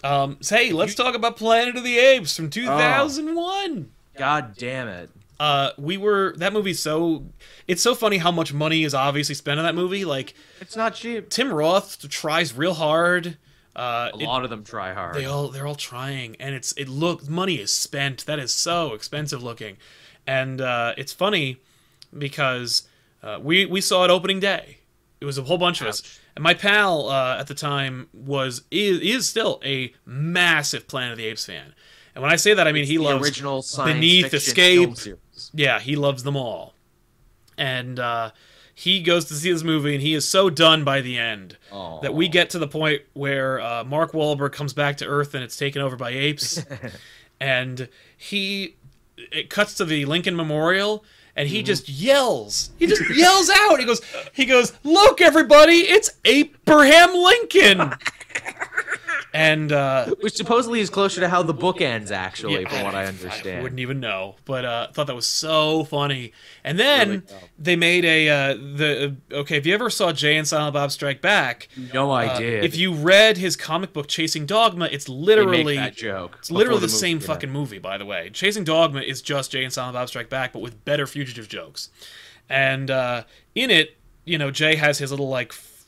Um, so hey, let's you, talk about Planet of the Apes from two thousand one. Oh, God damn it. Uh, we were that movie so it's so funny how much money is obviously spent on that movie. Like it's not cheap. Tim Roth tries real hard. Uh, a it, lot of them try hard. They all they're all trying, and it's it look money is spent. That is so expensive looking, and uh, it's funny because uh, we we saw it opening day. It was a whole bunch Ouch. of us, and my pal uh, at the time was is is still a massive Planet of the Apes fan. And when I say that, I mean it's he loves original science Beneath Escape. Yeah, he loves them all. And uh, he goes to see this movie, and he is so done by the end Aww. that we get to the point where uh, Mark Wahlberg comes back to Earth, and it's taken over by apes. and he... It cuts to the Lincoln Memorial, and he mm-hmm. just yells. He just yells out. He goes, he goes, "Look, everybody, it's Abraham Lincoln!" And uh, which supposedly is closer to how the book ends, actually, yeah, from what I, I understand. I wouldn't even know, but uh, thought that was so funny. And then really they made a uh, the uh, okay. If you ever saw Jay and Silent Bob Strike Back, no, uh, I did. If you read his comic book Chasing Dogma, it's literally that joke. It's literally the, the movie, same yeah. fucking movie, by the way. Chasing Dogma is just Jay and Silent Bob Strike Back, but with better fugitive jokes. And uh, in it, you know, Jay has his little like f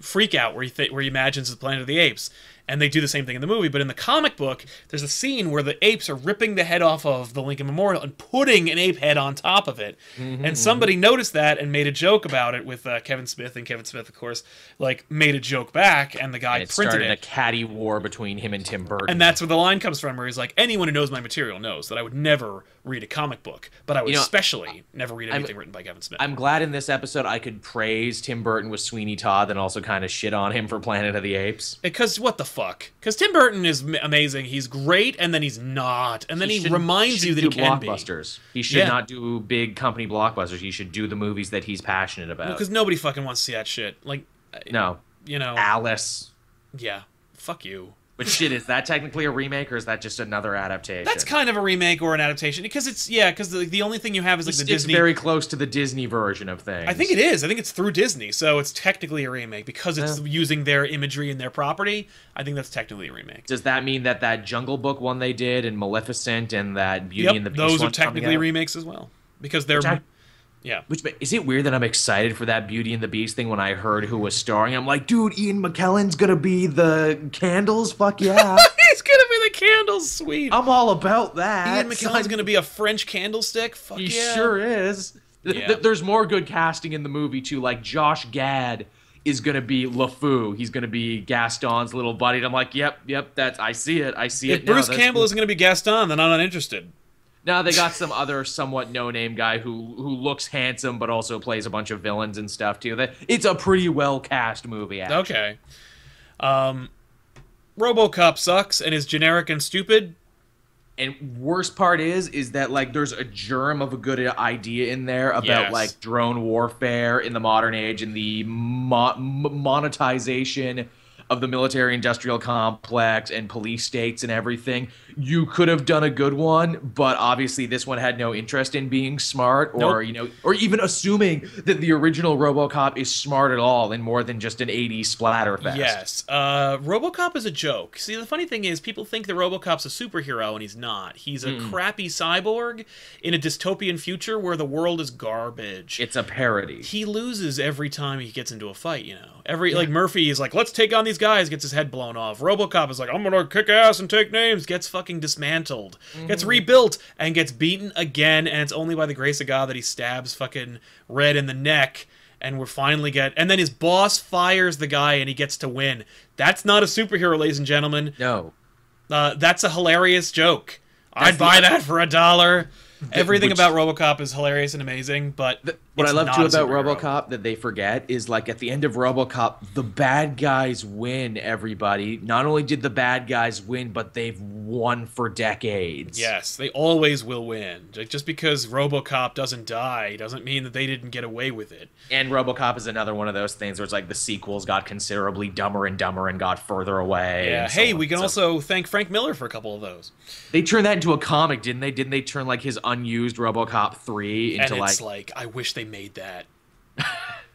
freak out where he th where he imagines the Planet of the Apes. And they do the same thing in the movie, but in the comic book, there's a scene where the apes are ripping the head off of the Lincoln Memorial and putting an ape head on top of it. Mm-hmm. And somebody noticed that and made a joke about it with uh, Kevin Smith, and Kevin Smith, of course, like made a joke back, and the guy and it printed started it. started a catty war between him and Tim Burton. And that's where the line comes from, where he's like, anyone who knows my material knows that I would never read a comic book, but I would you know, especially never read anything I'm, written by Kevin Smith. I'm glad in this episode I could praise Tim Burton with Sweeney Todd and also kind of shit on him for Planet of the Apes. Because what the fuck? Because Tim Burton is amazing. He's great, and then he's not. And then he, he should, reminds you that he can blockbusters. Be. He should yeah. not do big company blockbusters. He should do the movies that he's passionate about. Because well, nobody fucking wants to see that shit. Like, no. You know. Alice. Yeah. Fuck you. But shit, is that technically a remake, or is that just another adaptation? That's kind of a remake or an adaptation, because it's yeah, because the, the only thing you have is like the it's Disney. It's very close to the Disney version of things. I think it is. I think it's through Disney, so it's technically a remake because it's yeah. using their imagery and their property. I think that's technically a remake. Does that mean that that Jungle Book one they did, and Maleficent, and that Beauty yep, and the Beast those one are technically remakes as well because they're. Yeah. Which is it weird that I'm excited for that Beauty and the Beast thing when I heard who was starring? I'm like, dude, Ian McKellen's gonna be the Candles. Fuck yeah. He's gonna be the Candles. Sweet. I'm all about that. Ian McKellen's gonna be a French candlestick. Fuck he yeah. He sure is. Yeah. Th there's more good casting in the movie too. Like Josh Gad is gonna be LeFou. He's gonna be Gaston's little buddy. And I'm like, yep, yep. That's I see it. I see if it. If Bruce now, Campbell cool. isn't gonna be Gaston, then I'm not interested. Now they got some other somewhat no-name guy who who looks handsome but also plays a bunch of villains and stuff too. That it's a pretty well-cast movie. Actually. Okay. Um, RoboCop sucks and is generic and stupid. And worst part is, is that like there's a germ of a good idea in there about yes. like drone warfare in the modern age and the mo monetization. of the military-industrial complex and police states and everything. You could have done a good one, but obviously this one had no interest in being smart, or nope. you know, or even assuming that the original RoboCop is smart at all and more than just an eighties splatterfest. Yes, uh, RoboCop is a joke. See, the funny thing is, people think that RoboCop's a superhero, and he's not. He's a mm. crappy cyborg in a dystopian future where the world is garbage. It's a parody. He loses every time he gets into a fight. You know, every yeah. like Murphy is like, let's take on these guys, gets his head blown off. RoboCop is like, I'm gonna kick ass and take names, gets fucking dismantled, mm-hmm. gets rebuilt, and gets beaten again, and it's only by the grace of God that he stabs fucking Red in the neck, and we're finally get and then his boss fires the guy and he gets to win. That's not a superhero, ladies and gentlemen. No. Uh, that's a hilarious joke. That's I'd buy the, that for a dollar. Everything which, about RoboCop is hilarious and amazing, but the, what I love too about RoboCop that they forget is, like, at the end of RoboCop, the bad guys win. Everybody, not only did the bad guys win, but they've won for decades. Yes, they always will win. Like, just because RoboCop doesn't die doesn't mean that they didn't get away with it. And RoboCop is another one of those things where it's like the sequels got considerably dumber and dumber and got further away. Yeah. So hey, on. we can so, also thank Frank Miller for a couple of those. They turned that into a comic, didn't they? Didn't they turn like his unused RoboCop three into, and it's like, like I wish they made that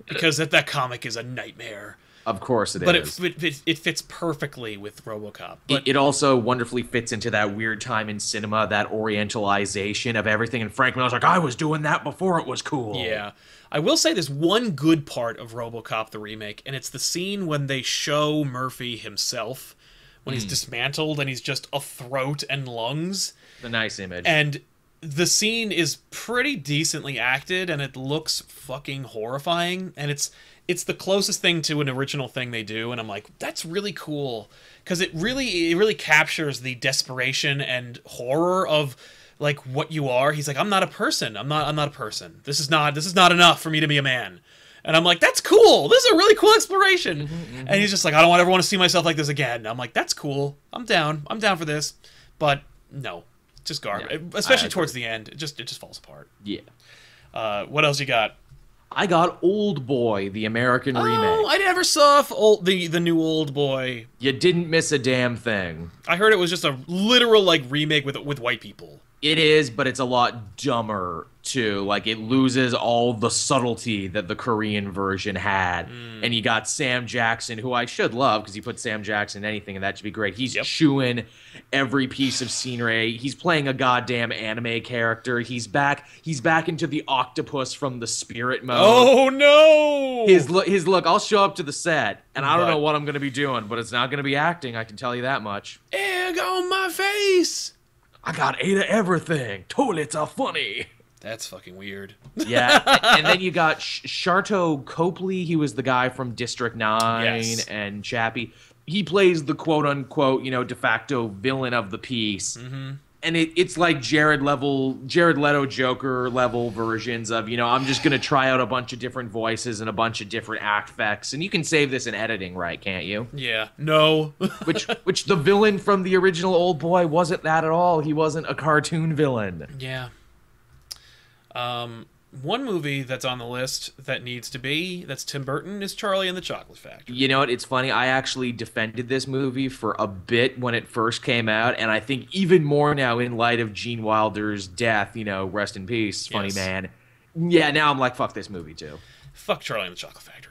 because that, that comic is a nightmare. Of course it but is. But it, it it fits perfectly with RoboCop. But it, it also wonderfully fits into that weird time in cinema, that orientalization of everything. And Frank Miller's like, I was doing that before it was cool. Yeah. I will say there's one good part of RoboCop the remake, and it's the scene when they show Murphy himself when mm. he's dismantled and he's just a throat and lungs. The nice image. And the scene is pretty decently acted, and it looks fucking horrifying. And it's it's the closest thing to an original thing they do, and I'm like, that's really cool, because it really it really captures the desperation and horror of, like, what you are. He's like, I'm not a person. I'm not I'm not a person. This is not this is not enough for me to be a man. And I'm like, that's cool. This is a really cool exploration. Mm-hmm, mm-hmm. And he's just like, I don't want ever want to see myself like this again. And I'm like, that's cool. I'm down. I'm down for this. But no. Just garbage, no, especially towards the end. It just it just falls apart. Yeah. Uh, what else you got? I got Old Boy, the American oh, remake. Oh, I never saw old, the the new Old Boy. You didn't miss a damn thing. I heard it was just a literal, like, remake with with white people. It is, but it's a lot dumber too. Like, it loses all the subtlety that the Korean version had. Mm. And you got Sam Jackson, who I should love because you put Sam Jackson in anything and that should be great. He's yep. chewing every piece of scenery. He's playing a goddamn anime character. He's back. He's back into the octopus from the spirit mode. Oh no! His look. His look. I'll show up to the set, and I don't but, know what I'm gonna be doing, but it's not gonna be acting. I can tell you that much. Egg on my face. I got eight of everything. Toilets are funny. That's fucking weird. Yeah. And then you got Sharto Copley. He was the guy from District nine yes. and Chappie. He plays the quote-unquote, you know, de facto villain of the piece. Mm-hmm. And it, it's like Jared level, Jared Leto Joker level versions of, you know, I'm just going to try out a bunch of different voices and a bunch of different act effects. And you can save this in editing, right, can't you? Yeah. No. which which the villain from the original Old Boy wasn't that at all. He wasn't a cartoon villain. Yeah. Um, one movie that's on the list that needs to be, that's Tim Burton, is Charlie and the Chocolate Factory. You know what? It's funny. I actually defended this movie for a bit when it first came out, and I think even more now in light of Gene Wilder's death, you know, rest in peace, funny yes. man. Yeah, now I'm like, fuck this movie too. Fuck Charlie and the Chocolate Factory.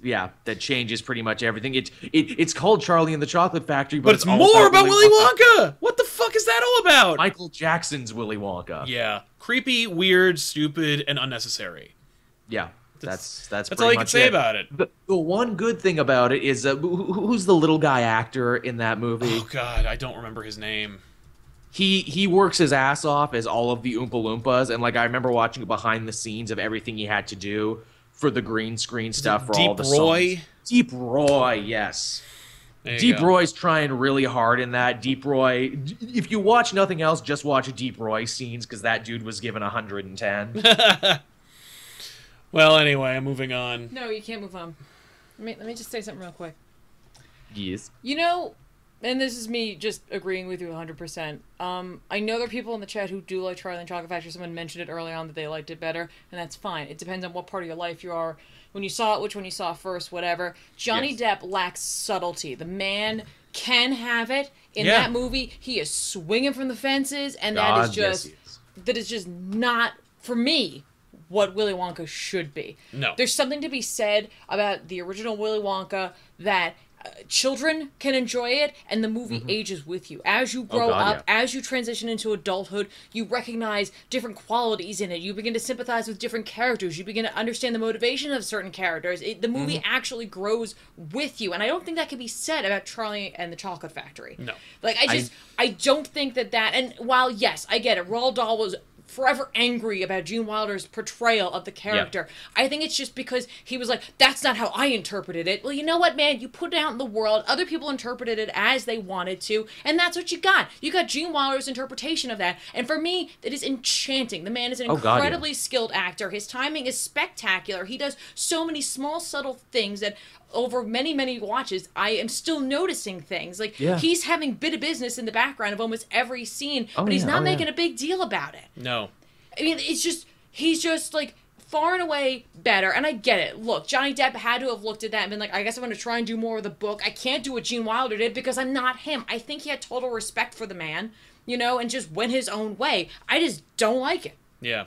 Yeah, that changes pretty much everything. It, it It's called Charlie and the Chocolate Factory, but, but it's, it's more about Willy Wonka. Wonka! What the fuck is that all about? Michael Jackson's Willy Wonka. Yeah. Creepy, weird, stupid, and unnecessary. Yeah, that's that's, that's pretty all you much can say it. about it. But the one good thing about it is, uh, who, who's the little guy actor in that movie? Oh, God, I don't remember his name. He he works his ass off as all of the Oompa Loompas, and, like, I remember watching behind the scenes of everything he had to do for the green screen stuff for Deep all the Roy? songs. Deep Roy, yes. Deep go. Roy's trying really hard in that. Deep Roy, if you watch nothing else, just watch Deep Roy scenes, because that dude was given one hundred ten. Well, anyway, I'm moving on. No, you can't move on. Let me, let me just say something real quick. Yes. You know, and this is me just agreeing with you one hundred percent. Um, I know there are people in the chat who do like Charlie and Chocolate Factory. Someone mentioned it early on that they liked it better, and that's fine. It depends on what part of your life you are. When you saw it, which one you saw first, whatever. Johnny yes. Depp lacks subtlety. The man can have it. In yeah. that movie, he is swinging from the fences, and God, that is just yes, yes. that is just not, for me, what Willy Wonka should be. No. There's something to be said about the original Willy Wonka that uh, children can enjoy it, and the movie mm-hmm. ages with you. As you grow oh, God, up, yeah. as you transition into adulthood, you recognize different qualities in it. You begin to sympathize with different characters. You begin to understand the motivation of certain characters. It, the movie mm-hmm. actually grows with you, and I don't think that can be said about Charlie and the Chocolate Factory. No. Like, I just, I, I don't think that that, and while, yes, I get it, Roald Dahl was forever angry about Gene Wilder's portrayal of the character. Yep. I think it's just because he was like, that's not how I interpreted it. Well, you know what, man? You put it out in the world. Other people interpreted it as they wanted to, and that's what you got. You got Gene Wilder's interpretation of that. And for me, it is enchanting. The man is an oh, incredibly God, yeah. skilled actor. His timing is spectacular. He does so many small, subtle things that over many, many watches, I am still noticing things. Like, yeah. he's having bit of business in the background of almost every scene, oh, but he's yeah, not oh, making yeah. a big deal about it. No. I mean, it's just, he's just, like, far and away better. And I get it. Look, Johnny Depp had to have looked at that and been like, I guess I'm going to try and do more of the book. I can't do what Gene Wilder did because I'm not him. I think he had total respect for the man, you know, and just went his own way. I just don't like it. Yeah.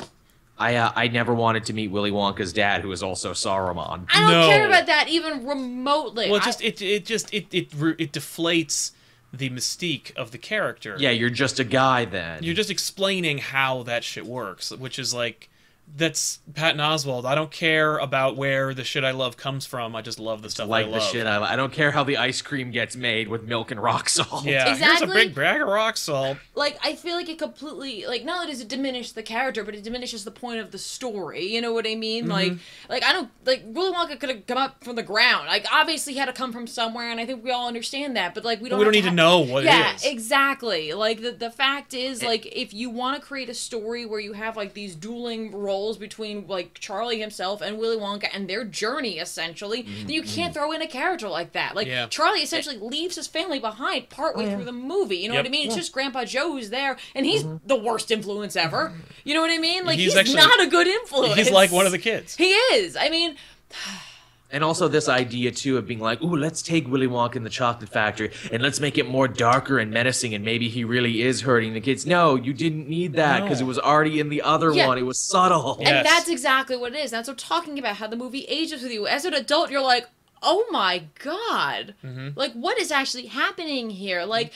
I uh, I never wanted to meet Willy Wonka's dad, who is also Saruman. I don't no. care about that even remotely. Well, it just I... it it just it it it deflates the mystique of the character. Yeah, you're just a guy then. You're just explaining how that shit works, which is like, that's Patton Oswalt. I don't care about where the shit I love comes from. I just love the stuff like I love. Like the shit I love. I don't care how the ice cream gets made with milk and rock salt. Yeah, exactly. Here's a big bag of rock salt. Like, I feel like it completely, like, not only does it diminish the character, but it diminishes the point of the story. You know what I mean? Mm-hmm. Like, like I don't, like, Willy Wonka could have come up from the ground. Like, obviously he had to come from somewhere, and I think we all understand that, but, like, we don't, we don't to need have, to know what yeah, it is. Yeah, exactly. Like, the, the fact is, like, if you want to create a story where you have, like, these dueling roles between, like, Charlie himself and Willy Wonka and their journey, essentially, mm-hmm. then you can't throw in a character like that. Like, yeah. Charlie essentially leaves his family behind partway oh, yeah. through the movie. You know yep. what I mean? It's yeah. just Grandpa Joe who's there, and he's mm-hmm. the worst influence ever. You know what I mean? Like, he's, he's actually, not a good influence. He's like one of the kids. He is. I mean... And also this idea, too, of being like, ooh, let's take Willy Wonka in the Chocolate Factory and let's make it more darker and menacing, and maybe he really is hurting the kids. No, you didn't need that because no. it was already in the other yeah. one. It was subtle. Yes. And that's exactly what it is. That's what I'm talking about, how the movie ages with you. As an adult, you're like, oh my God. Mm-hmm. Like, what is actually happening here? Like,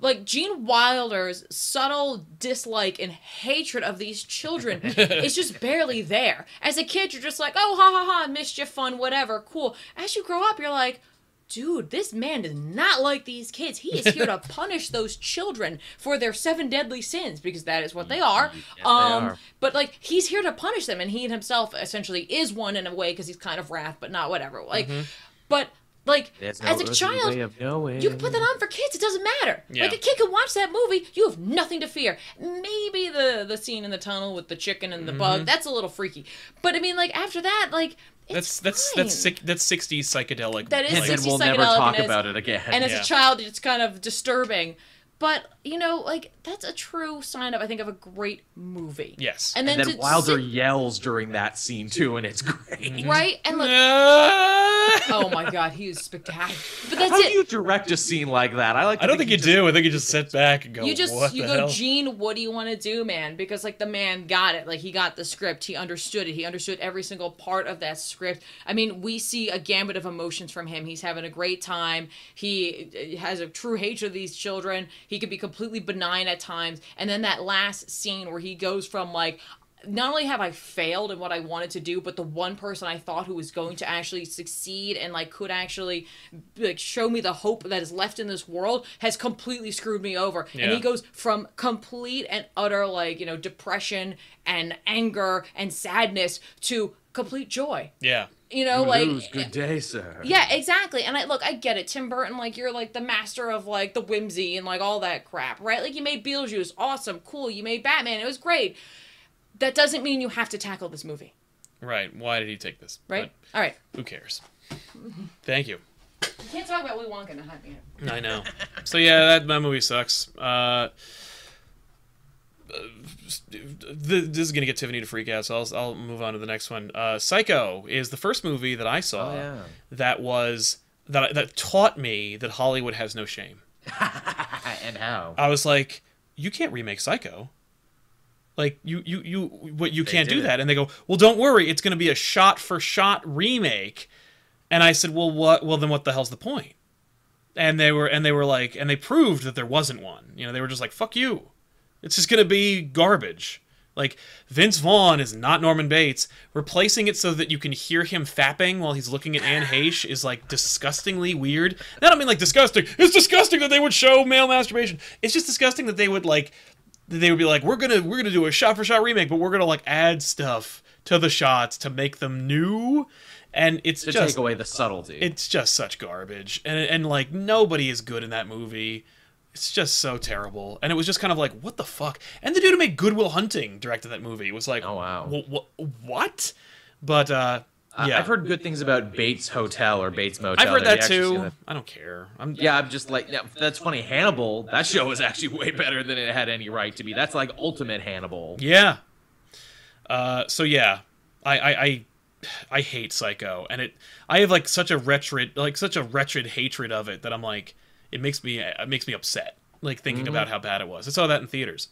like Gene Wilder's subtle dislike and hatred of these children is just barely there. As a kid, you're just like, oh, ha, ha, ha, mischief, fun, whatever, cool. As you grow up, you're like, dude, this man does not like these kids. He is here to punish those children for their seven deadly sins, because that is what they are. Yes, um, they are. But, like, he's here to punish them, and he himself essentially is one in a way, because he's kind of wrath, but not whatever. Like, mm-hmm. But, like, There's as no a child, you can put that on for kids. It doesn't matter. Yeah. Like, a kid can watch that movie. You have nothing to fear. Maybe the, the scene in the tunnel with the chicken and the mm-hmm. bug, that's a little freaky. But, I mean, like, after that, like... It's that's fine. that's that's that's sixties psychedelic. That is, like, and we'll never talk as, about it again. And as yeah. a child, it's kind of disturbing, but you know, like, that's a true sign of, I think, of a great movie. Yes. And then, and then Wilder yells during that scene too, and it's great. Right? And look, oh my God, he is spectacular. But that's How it. How do you direct a scene like that? I like. I don't think, think you, you do. Just, I think you just sit back and go. You just what you the go, hell? Gene, what do you want to do, man? Because, like, the man got it. Like, he got the script. He understood it. He understood every single part of that script. I mean, we see a gambit of emotions from him. He's having a great time. He has a true hatred of these children. He could be completely benign at times. And then that last scene where he goes from, like, not only have I failed in what I wanted to do, but the one person I thought who was going to actually succeed and, like, could actually, like, show me the hope that is left in this world has completely screwed me over. Yeah. And he goes from complete and utter, like, you know, depression and anger and sadness to complete joy. Yeah. You know, you like... Lose. Good day, sir. Yeah, exactly. And I look, I get it. Tim Burton, like, you're, like, the master of, like, the whimsy and, like, all that crap, right? Like, you made Beetlejuice. Awesome. Cool. You made Batman. It was great. That doesn't mean you have to tackle this movie. Right. Why did he take this? Right? But all right. Who cares? Thank you. You can't talk about Willy Wonka in the hot minute. I know. So, yeah, that, that movie sucks. Uh... Uh, this is gonna get Tiffany to freak out, so I'll, I'll move on to the next one. Uh, Psycho is the first movie that I saw oh, yeah. that was that that taught me that Hollywood has no shame. And how I was like, you can't remake Psycho. Like, you you you what you they can't do it. that. And they go, well, don't worry, it's gonna be a shot for shot remake. And I said, well, what? Well, then what the hell's the point? And they were and they were like, and they proved that there wasn't one. You know, they were just like, fuck you. It's just going to be garbage. Like, Vince Vaughn is not Norman Bates. Replacing it so that you can hear him fapping while he's looking at Anne Heche is, like, disgustingly weird. And I don't mean, like, disgusting. It's disgusting that they would show male masturbation. It's just disgusting that they would, like, they would be like, we're gonna we're gonna do a shot for shot remake, but we're gonna like add stuff to the shots to make them new, and it's to just take away the subtlety. It's just such garbage, and and like nobody is good in that movie. It's just so terrible, and it was just kind of like, what the fuck? And the dude who made Good Will Hunting directed that movie. It was like, oh wow, what? But uh, yeah, I've heard good things about Bates Hotel or Bates Motel. I've heard that too. That? I don't care. I'm, yeah, I'm just like, yeah, that's funny. Hannibal, that show was actually way better than it had any right to be. That's like ultimate Hannibal. Yeah. Uh, so yeah, I I. I I hate Psycho, and it I have like such a wretched like such a wretched hatred of it that I'm like, it makes me it makes me upset like thinking mm-hmm. about how bad it was. I saw that in theaters.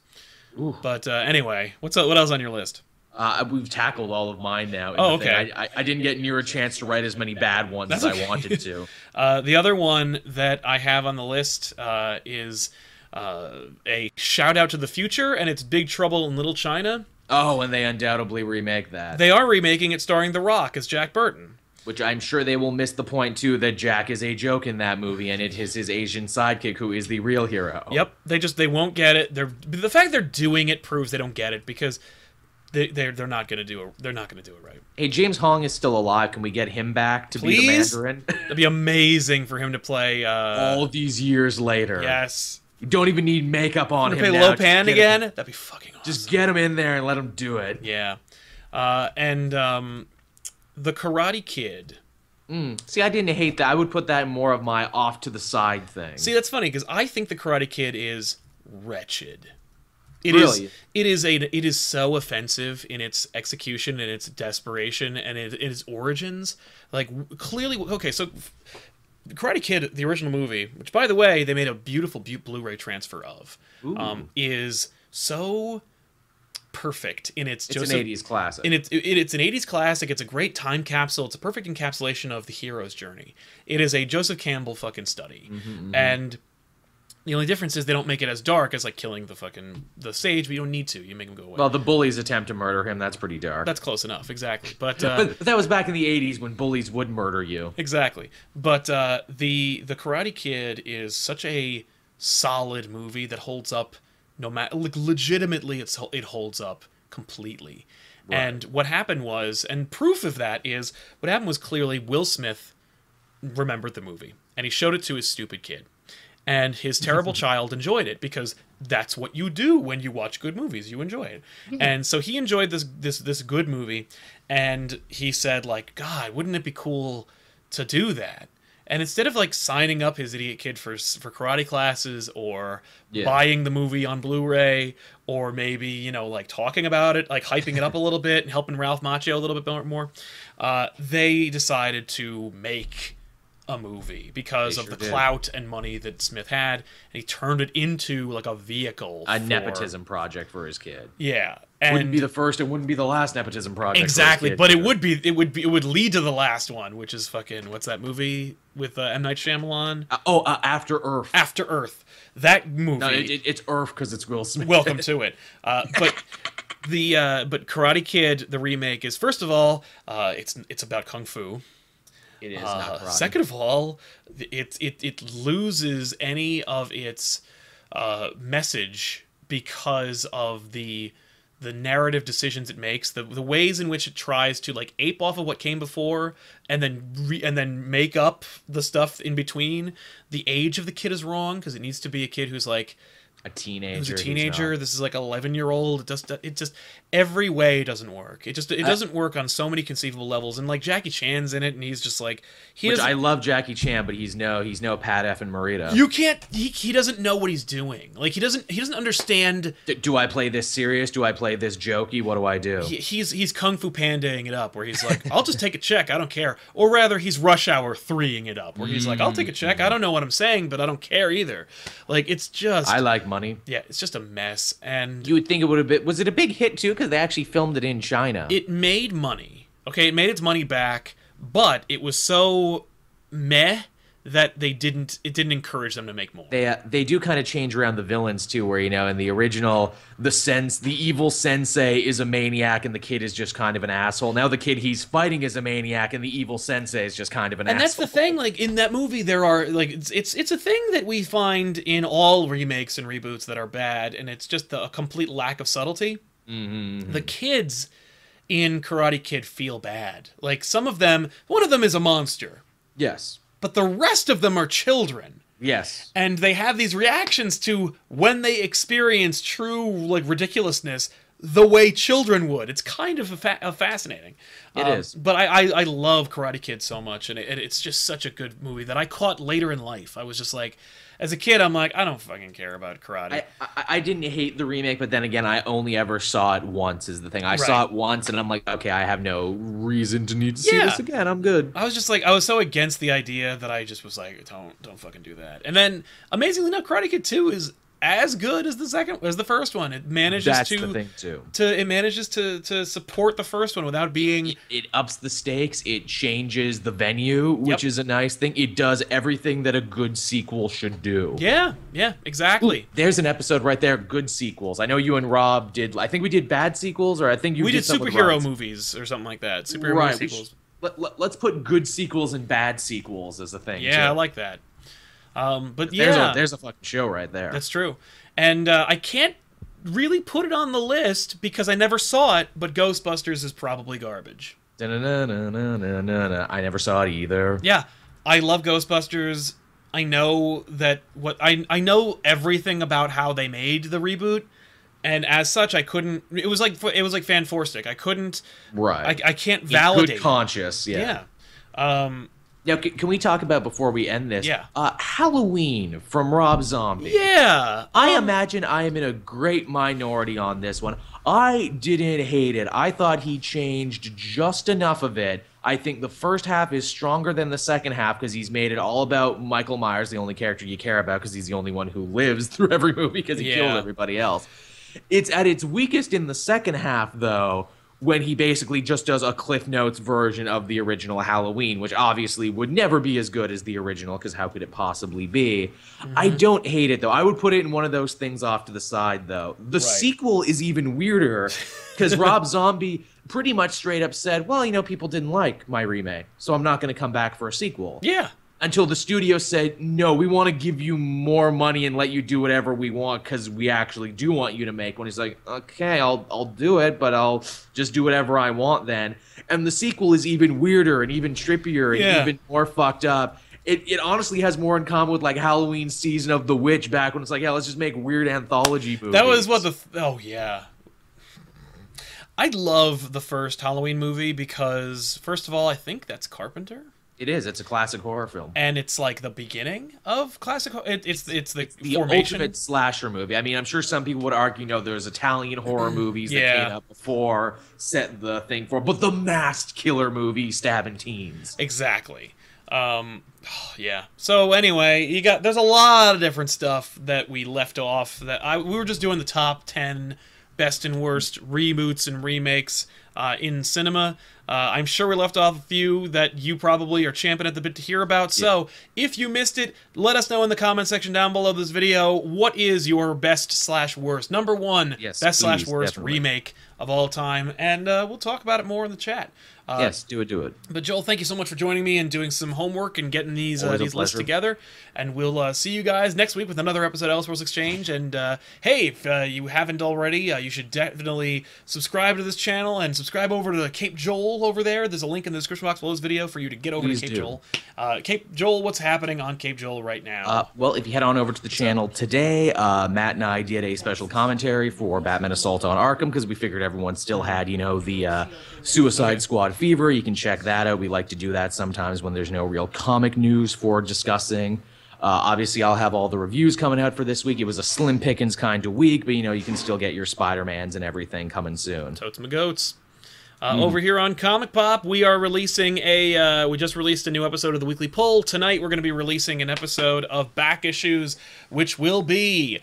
Ooh. But uh, anyway, what's what else on your list? Uh, we've tackled all of mine now. Oh, okay. I, I, I didn't get near a chance to write as many bad ones That's as okay. I wanted to. uh, the other one that I have on the list uh, is uh, a shout out to the future, and it's Big Trouble in Little China. Oh, and they undoubtedly remake that. They are remaking it starring The Rock as Jack Burton. Which I'm sure they will miss the point, too, that Jack is a joke in that movie, and it is his Asian sidekick who is the real hero. Yep, they just, they won't get it. They're, the fact they're doing it proves they don't get it, because they, they're, they're not going to do it, they're not going to do it right. Hey, James Hong is still alive. Can we get him back to Please? be the Mandarin? It'd be amazing for him to play... Uh, all these years later. Yes. You don't even need makeup on him now. Play Lopan again? Him. That'd be fucking awesome. Just get him in there and let him do it. Yeah. Uh, and um, The Karate Kid. Mm. See, I didn't hate that. I would put that in more of my off-to-the-side thing. See, that's funny, because I think The Karate Kid is wretched. It really? Is, it, is a, it is so offensive in its execution and its desperation and in its origins. Like, clearly... Okay, so... Karate Kid, the original movie, which, by the way, they made a beautiful Blu-ray transfer of, um, is so perfect in its... It's Joseph, an eighties classic. In its, it, it's an eighties classic. It's a great time capsule. It's a perfect encapsulation of the hero's journey. It is a Joseph Campbell fucking study. Mm-hmm, mm-hmm. And the only difference is they don't make it as dark as, like, killing the fucking... the sage, but you don't need to. You make him go away. Well, the bullies attempt to murder him. That's pretty dark. That's close enough, exactly. But, uh, but that was back in the eighties when bullies would murder you. Exactly. But uh, the, the Karate Kid is such a solid movie that holds up... no matter, like, legitimately, it's, it holds up completely. Right. And what happened was... and proof of that is... what happened was clearly Will Smith remembered the movie. And he showed it to his stupid kid. And his terrible child enjoyed it, because that's what you do when you watch good movies. You enjoy it. And so he enjoyed this this this good movie, and he said, like, God, wouldn't it be cool to do that? And instead of, like, signing up his idiot kid for for karate classes or yeah. buying the movie on Blu-ray or maybe, you know, like, talking about it, like, hyping it up a little bit and helping Ralph Macchio a little bit more, uh, they decided to make... a movie because they of sure the did. clout and money that Smith had, and he turned it into like a vehicle, a for... nepotism project for his kid. Yeah, and wouldn't be the first, it wouldn't be the last nepotism project. Exactly, for his kid, but either. it would be, it would be, it would lead to the last one, which is fucking what's that movie with uh, M. Night Shyamalan? Uh, oh, uh, After Earth. After Earth, that movie. No, it, it, it's Earth because it's Will Smith. Welcome to it, uh, but. the uh, but Karate Kid, the remake, is first of all, uh, it's it's about kung fu. It is uh, not second of all, it it it loses any of its uh, message because of the the narrative decisions it makes, the the ways in which it tries to like ape off of what came before, and then re and then make up the stuff in between. The age of the kid is wrong because it needs to be a kid who's like a teenager. Who's a teenager. This is like eleven year old. It just it just every way doesn't work. It just it doesn't work on so many conceivable levels. And like Jackie Chan's in it, and he's just like he. Which I love Jackie Chan, but he's no he's no Pat Effenmarita. You can't. He he doesn't know what he's doing. Like he doesn't he doesn't understand. Do, do I play this serious? Do I play this jokey? What do I do? He, he's he's Kung Fu Pandaing it up, where he's like, I'll just take a check. I don't care. Or rather, he's Rush Hour threeing it up, where he's like, I'll take a check. I don't know what I'm saying, but I don't care either. Like it's just I like my. Money. Yeah, it's just a mess. And you would think it would have been... Was it a big hit, too? Because they actually filmed it in China. It made money. Okay, it made its money back, but it was so meh that they didn't, it didn't encourage them to make more. They uh, they do kind of change around the villains too, where, you know, in the original, the sense the evil sensei is a maniac and the kid is just kind of an asshole. Now the kid he's fighting is a maniac and the evil sensei is just kind of an and asshole. And that's the thing, like in that movie there are like it's, it's it's a thing that we find in all remakes and reboots that are bad, and it's just the, a complete lack of subtlety. Mm-hmm. The kids in Karate Kid feel bad. Like some of them, one of them is a monster. Yes. But the rest of them are children. Yes. And they have these reactions to when they experience true, like, ridiculousness the way children would. It's kind of fa fascinating. It um, is. But I, I, I love Karate Kid so much, and it, it's just such a good movie that I caught later in life. I was just like, as a kid, I'm like, I don't fucking care about karate. I, I, I didn't hate the remake, but then again, I only ever saw it once is the thing. I right. saw it once, and I'm like, okay, I have no reason to need to yeah. see this again. I'm good. I was just like, I was so against the idea that I just was like, don't, don't fucking do that. And then, amazingly enough, Karate Kid two is as good as the second as the first one. It manages That's to the thing too. to it manages to to support the first one without being it, it ups the stakes, it changes the venue, which yep. is a nice thing. It does everything that a good sequel should do. Yeah, yeah, exactly. Ooh, there's an episode right there, good sequels. I know you and Rob did, I think we did bad sequels, or I think you we did, did superhero movies or something like that. Superhero right. movie sequels. Let, let, let's put good sequels and bad sequels as a thing. Yeah, too. I like that. Um, but yeah, there's a, there's a fucking show right there. That's true. And uh, I can't really put it on the list because I never saw it, but Ghostbusters is probably garbage. Da, na, na, na, na, na, na. I never saw it either. Yeah, I love Ghostbusters. I know that what I I know everything about how they made the reboot, and as such, I couldn't. It was like it was like Fanforstic. I couldn't. Right. I, I can't validate. In good conscience. Yeah. Yeah. Um, Now, can we talk about, before we end this, yeah. uh, Halloween from Rob Zombie? Yeah. Um, I imagine I am in a great minority on this one. I didn't hate it. I thought he changed just enough of it. I think the first half is stronger than the second half because he's made it all about Michael Myers, the only character you care about because he's the only one who lives through every movie because he yeah. killed everybody else. It's at its weakest in the second half, though, when he basically just does a Cliff Notes version of the original Halloween, which obviously would never be as good as the original, because how could it possibly be? Mm-hmm. I don't hate it, though. I would put it in one of those things off to the side, though. The right. sequel is even weirder, because Rob Zombie pretty much straight up said, well, you know, people didn't like my remake, so I'm not going to come back for a sequel. Yeah. Until the studio said, no, we want to give you more money and let you do whatever we want because we actually do want you to make one. He's like, okay, I'll, I'll do it, but I'll just do whatever I want then. And the sequel is even weirder and even trippier and yeah. even more fucked up. It, it honestly has more in common with, like, Halloween Season of the Witch back when it's like, yeah, let's just make weird anthology movies. That was what the... Th oh, yeah. I love the first Halloween movie because, first of all, I think that's Carpenter. It is. It's a classic horror film, and it's like the beginning of classic. It, it's it's the, it's the formation. Ultimate slasher movie. I mean, I'm sure some people would argue, you know, there's Italian horror movies yeah. that came up before, set the thing for, but the masked killer movie stabbing teens. Exactly. Um, yeah. So anyway, you got there's a lot of different stuff that we left off. That I we were just doing the top ten best and worst reboots and remakes uh, in cinema. Uh, I'm sure we left off a few that you probably are champing at the bit to hear about. So yeah. if you missed it, let us know in the comment section down below this video. What is your best slash worst? Number one, yes, best please, slash worst definitely. remake of all time. And uh, we'll talk about it more in the chat. Uh, yes, do it, do it. But Joel, thank you so much for joining me and doing some homework and getting these uh, these lists together. And we'll uh, see you guys next week with another episode of Elseworlds Exchange. And uh, hey, if uh, you haven't already, uh, you should definitely subscribe to this channel and subscribe over to Cape Joel over there. There's a link in the description box below this video for you to get over Please to Cape do. Joel. Uh, Cape Joel, what's happening on Cape Joel right now? Uh, well, if you head on over to the channel today, uh, Matt and I did a special commentary for Batman Assault on Arkham because we figured everyone still had, you know, the uh, Suicide okay. Squad fever. You can check that out. We like to do that sometimes when there's no real comic news for discussing. Uh, obviously, I'll have all the reviews coming out for this week. It was a slim pickings kind of week, but, you know, you can still get your Spider-Mans and everything coming soon. Totes my goats. Uh, mm. Over here on Comic Pop, we are releasing a, uh, we just released a new episode of the Weekly Poll. Tonight, we're going to be releasing an episode of Back Issues, which will be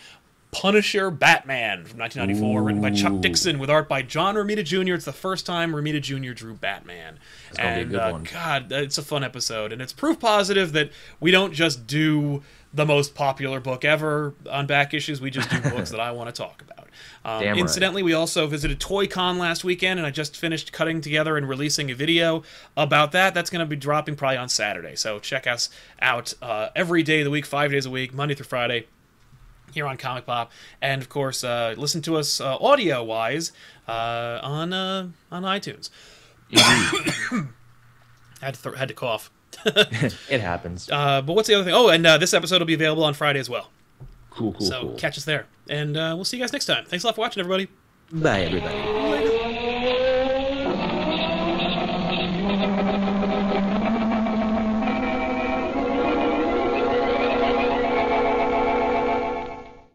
Punisher Batman from nineteen ninety-four, Ooh. written by Chuck Dixon with art by John Romita Junior It's the first time Romita Junior drew Batman. That's gonna and, be a good uh, one. God, it's a fun episode, and it's proof positive that we don't just do the most popular book ever on Back Issues. We just do books that I want to talk about. Um, right. Incidentally, we also visited Toy Con last weekend, and I just finished cutting together and releasing a video about that. That's going to be dropping probably on Saturday. So check us out uh, every day of the week, five days a week, Monday through Friday, here on Comic Pop. And, of course, uh, listen to us uh, audio-wise uh, on uh, on iTunes. I had to, th had to cough. It happens. Uh, but what's the other thing? Oh, and uh, this episode will be available on Friday as well. Cool, cool, So cool. Catch us there. And uh, we'll see you guys next time. Thanks a lot for watching, everybody. Bye, everybody.